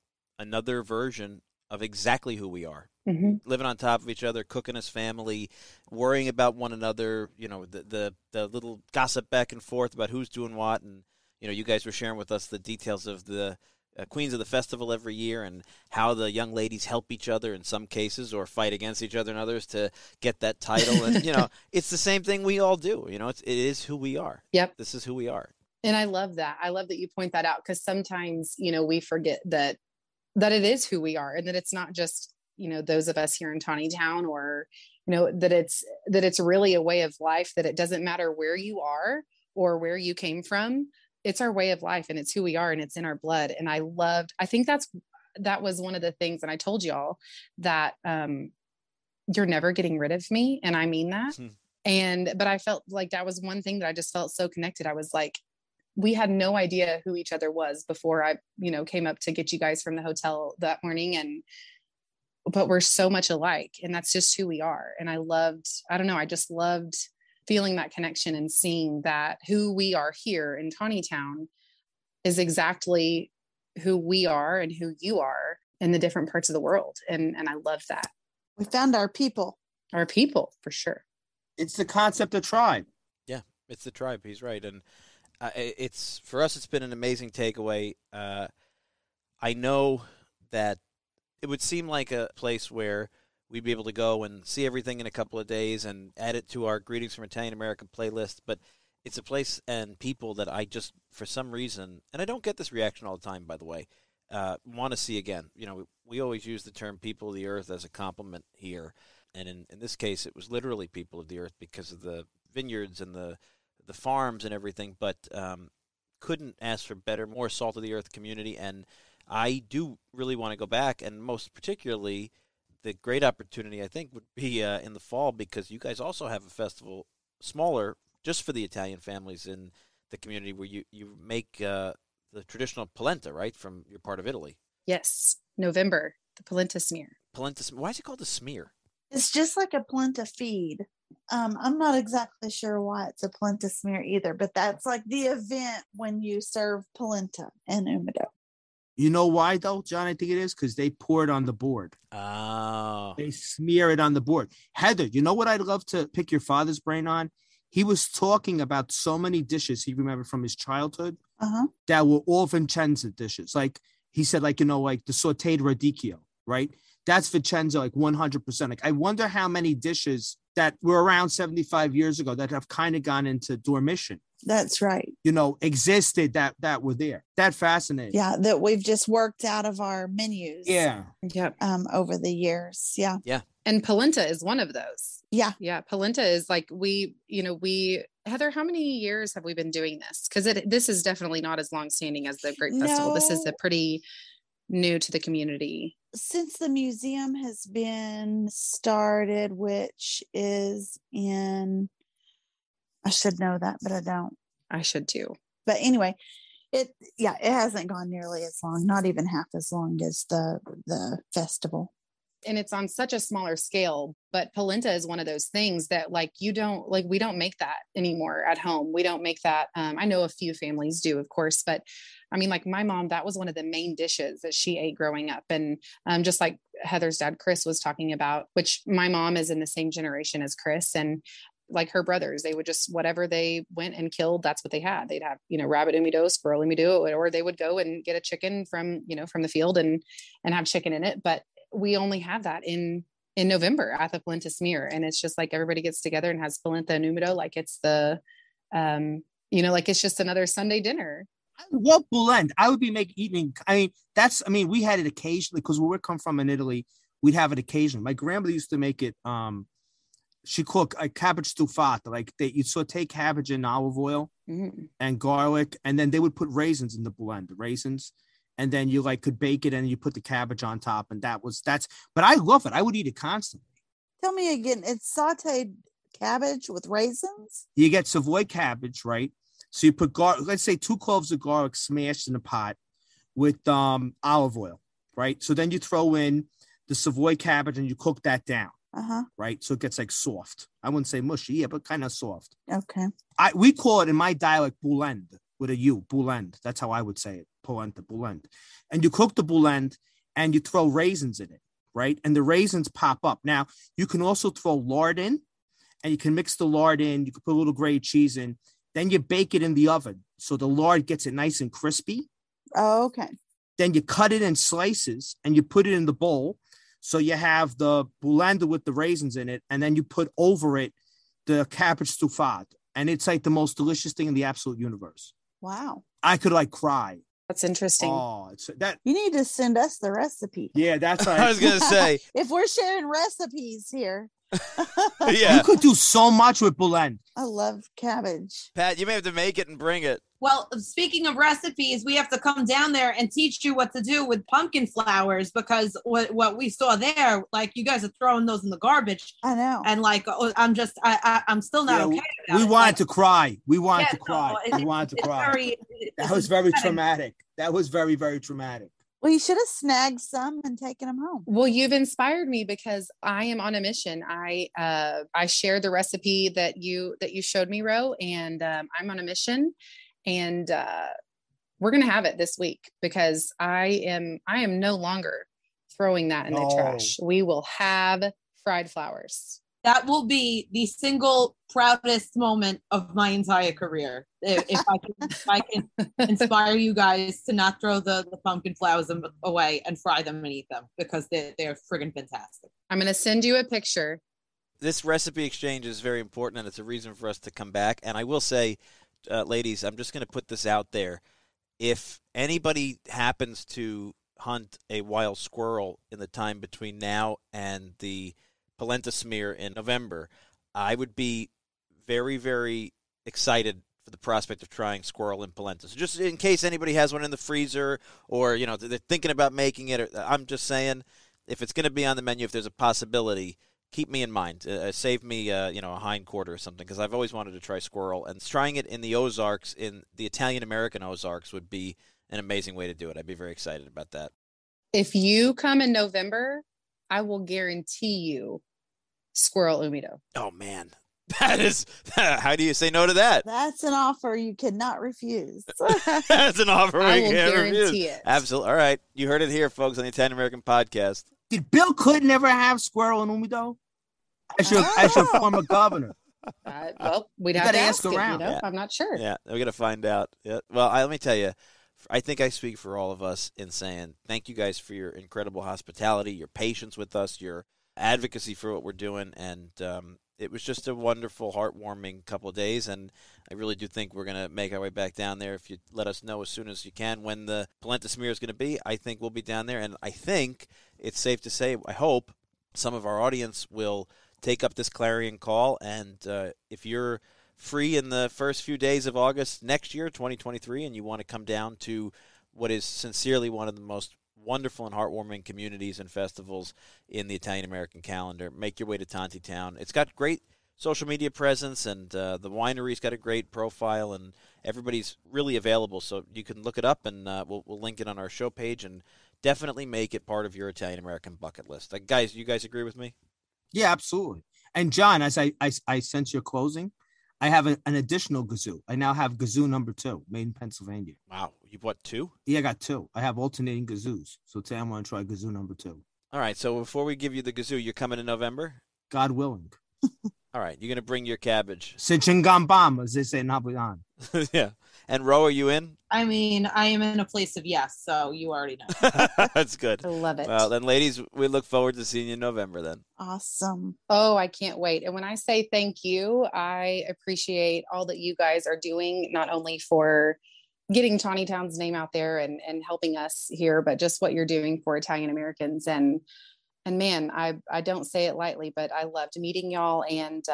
another version of exactly who we are. Mm-hmm. Living on top of each other, cooking as family, worrying about one another, you know, the little gossip back and forth about who's doing what. And, you know, you guys were sharing with us the details of the Queens of the Festival every year and how the young ladies help each other in some cases or fight against each other in others to get that title. And, you know, it's the same thing we all do. You know, it is who we are. Yep. This is who we are. And I love that. I love that you point that out because sometimes, you know, we forget that it is who we are and that it's not just, you know, those of us here in Tontitown or, you know, that it's really a way of life, that it doesn't matter where you are or where you came from. It's our way of life and it's who we are and it's in our blood. And I think that was one of the things. And I told y'all that, you're never getting rid of me. And I mean that. But I felt like that was one thing that I just felt so connected. I was like, we had no idea who each other was before I, you know, came up to get you guys from the hotel that morning. But we're so much alike and that's just who we are. And I just loved feeling that connection and seeing that who we are here in Tontitown is exactly who we are and who you are in the different parts of the world. And I love that. We found our people for sure. It's the concept of tribe. Yeah. It's the tribe. He's right. And it's for us, it's been an amazing takeaway. I know that it would seem like a place where we'd be able to go and see everything in a couple of days and add it to our Greetings from Italian American playlist. But it's a place and people that I just, for some reason, and I don't get this reaction all the time, by the way, want to see again. You know, we always use the term people of the earth as a compliment here. And in this case, it was literally people of the earth because of the vineyards and the farms and everything. But couldn't ask for better, more salt of the earth community. And I do really want to go back, and most particularly, the great opportunity, I think, would be in the fall because you guys also have a festival, smaller, just for the Italian families in the community where you make the traditional polenta, right, from your part of Italy. Yes, November, the polenta smear. Why is it called a smear? It's just like a polenta feed. I'm not exactly sure why it's a polenta smear either, but that's like the event when you serve polenta and umido. You know why, though, John? I think it is because they pour it on the board. Oh. They smear it on the board. Heather, you know what I'd love to pick your father's brain on? He was talking about so many dishes he remembered from his childhood that were all Vincenza dishes. Like he said, like, you know, like the sauteed radicchio, right? That's Vincenza, like 100%. Like I wonder how many dishes that were around 75 years ago that have kind of gone into dormition. That's right. You know, existed that were there. That fascinating. Yeah, that we've just worked out of our menus. Yeah. Yep. Over the years. Yeah. Yeah. And polenta is one of those. Yeah. Yeah. Polenta is like Heather, how many years have we been doing this? Because this is definitely not as long standing as the Grape Festival. No. This is a pretty new to the community. Since the museum has been started, which is in... I should know that, but I don't. I should too. But anyway, it hasn't gone nearly as long, not even half as long as the festival. And it's on such a smaller scale, but polenta is one of those things that we don't make that anymore at home. We don't make that. I know a few families do, of course, but I mean, like my mom, that was one of the main dishes that she ate growing up. And just like Heather's dad, Chris, was talking about, which my mom is in the same generation as Chris. And like her brothers, they would just, whatever they went and killed, that's what they had. They'd have, you know, rabbit umido, squirrel umido, or they would go and get a chicken from the field and have chicken in it. But we only have that in November at the polenta smear. And it's just like, everybody gets together and has polenta and umido. Like it's the, it's just another Sunday dinner. What blend? I would be eating. We had it occasionally because where we come from in Italy, we'd have it occasionally. My grandmother used to make it, she cooked a cabbage stufata, like you'd saute cabbage in olive oil and garlic, and then they would put raisins in the blend, and then you like could bake it and you put the cabbage on top, and but I love it. I would eat it constantly. Tell me again, it's sauteed cabbage with raisins? You get Savoy cabbage, right? So you put garlic, let's say 2 cloves of garlic smashed in a pot with olive oil, right? So then you throw in the Savoy cabbage and you cook that down. Right. So it gets like soft. I wouldn't say mushy, yeah, but kind of soft. Okay. We call it in my dialect boulend with a U, boulend. That's how I would say it. Polenta, boulend. And you cook the boulend and you throw raisins in it, right? And the raisins pop up. Now, you can also throw lard in, and you can mix the lard in. You can put a little grated cheese in. Then you bake it in the oven, so the lard gets it nice and crispy. Oh, okay. Then you cut it in slices, and you put it in the bowl. So you have the boulanda with the raisins in it, and then you put over it the cabbage stufat. And it's like the most delicious thing in the absolute universe. Wow. I could like cry. That's interesting. Oh, it's, that you need to send us the recipe. Yeah, that's what I was going to say. If we're sharing recipes here. Yeah. You could do so much with boulanda. I love cabbage. Pat, you may have to make it and bring it. Well, speaking of recipes, we have to come down there and teach you what to do with pumpkin flowers, because what we saw there, like, you guys are throwing those in the garbage. I know. And like, I'm still not okay about it. We wanted to cry. We wanted to cry. That was very traumatic. That was very, very traumatic. Well, you should have snagged some and taken them home. Well, you've inspired me, because I am on a mission. I shared the recipe that you showed me, Ro, and I'm on a mission, and we're going to have it this week, because I am no longer throwing that in the trash. We will have fried flowers. That will be the single proudest moment of my entire career. If I can inspire you guys to not throw the pumpkin flowers away and fry them and eat them, because they're friggin' fantastic. I'm going to send you a picture. This recipe exchange is very important, and it's a reason for us to come back. And I will say, ladies, I'm just going to put this out there. If anybody happens to hunt a wild squirrel in the time between now and the polenta smear in November, I would be very, very excited for the prospect of trying squirrel and polenta. So just in case anybody has one in the freezer, or, you know, they're thinking about making it, I'm just saying, if it's going to be on the menu, if there's a possibility, keep me in mind. Save me, a hind quarter or something, because I've always wanted to try squirrel. And trying it in the Ozarks, in the Italian American Ozarks, would be an amazing way to do it. I'd be very excited about that. If you come in November, I will guarantee you squirrel umido. Oh man, that is, how do you say no to that? That's an offer you cannot refuse. That's an offer we can't refuse. It. Absolutely. All right, you heard it here, folks, on the Italian American Podcast. Did Bill Clinton ever have squirrel and umido as your former governor? Well, we'd have to ask around. You know? Yeah. I'm not sure. Yeah, we got to find out. Yeah. Well, let me tell you, I think I speak for all of us in saying thank you guys for your incredible hospitality, your patience with us, your advocacy for what we're doing, and it was just a wonderful, heartwarming couple of days, and I really do think we're going to make our way back down there. If you let us know as soon as you can when the polenta smear is going to be, I think we'll be down there, and I think it's safe to say, I hope, some of our audience will take up this clarion call, and if you're free in the first few days of August next year, 2023, and you want to come down to what is sincerely one of the most wonderful and heartwarming communities and festivals in the Italian American calendar, make your way to Tontitown. It's got great social media presence, and the winery's got a great profile, and everybody's really available. So you can look it up, and we'll link it on our show page, and definitely make it part of your Italian American bucket list. Like, guys, you guys agree with me? Yeah, absolutely. And John, as I sense your closing, I have an additional kazoo. I now have kazoo number 2, made in Pennsylvania. Wow. You bought 2? Yeah, I got 2. I have alternating kazoos. So today I'm going to try kazoo number 2. All right. So before we give you the kazoo, you're coming in November? God willing. All right. You're going to bring your cabbage. Sichingambam, as they say in Napoleon. Yeah. And Ro, are you in? I mean, I am in a place of yes, so you already know. That's good. I love it. Well, then, ladies, we look forward to seeing you in November then. Awesome. Oh, I can't wait. And when I say thank you, I appreciate all that you guys are doing, not only for getting Tontitown's name out there and helping us here, but just what you're doing for Italian Americans. And man, I don't say it lightly, but I loved meeting y'all and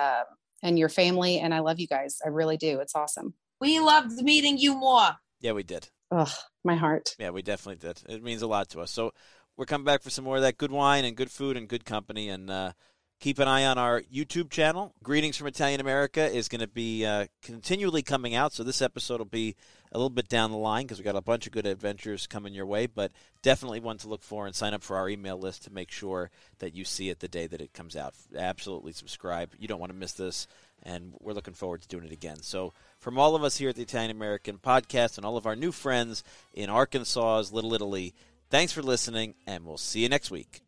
your family. And I love you guys. I really do. It's awesome. We loved meeting you more. Yeah, we did. Ugh, my heart. Yeah, we definitely did. It means a lot to us. So we're coming back for some more of that good wine and good food and good company. And keep an eye on our YouTube channel. Greetings from Italian America is going to be continually coming out. So this episode will be a little bit down the line, because we got a bunch of good adventures coming your way. But definitely one to look for, and sign up for our email list to make sure that you see it the day that it comes out. Absolutely subscribe. You don't want to miss this. And we're looking forward to doing it again. So from all of us here at the Italian American Podcast and all of our new friends in Arkansas's Little Italy, Thanks for listening, and we'll see you next week.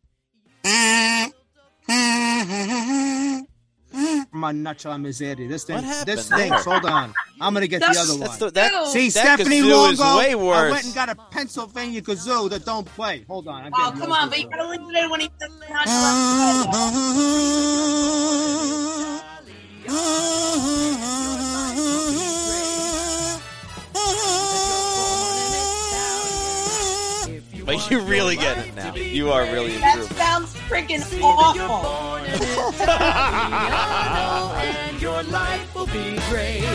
My natural miseria. This stinks. Hold on. I'm going to get the other one. Stephanie Longo, way worse. I went and got a Pennsylvania kazoo that don't play. Hold on. Come on, but you got to listen to it when he does the natural. But you really get it now. You are really improving. That sounds freaking awful. And your life will be great.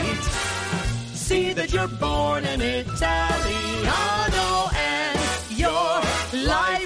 See that you're born in Italiano and your life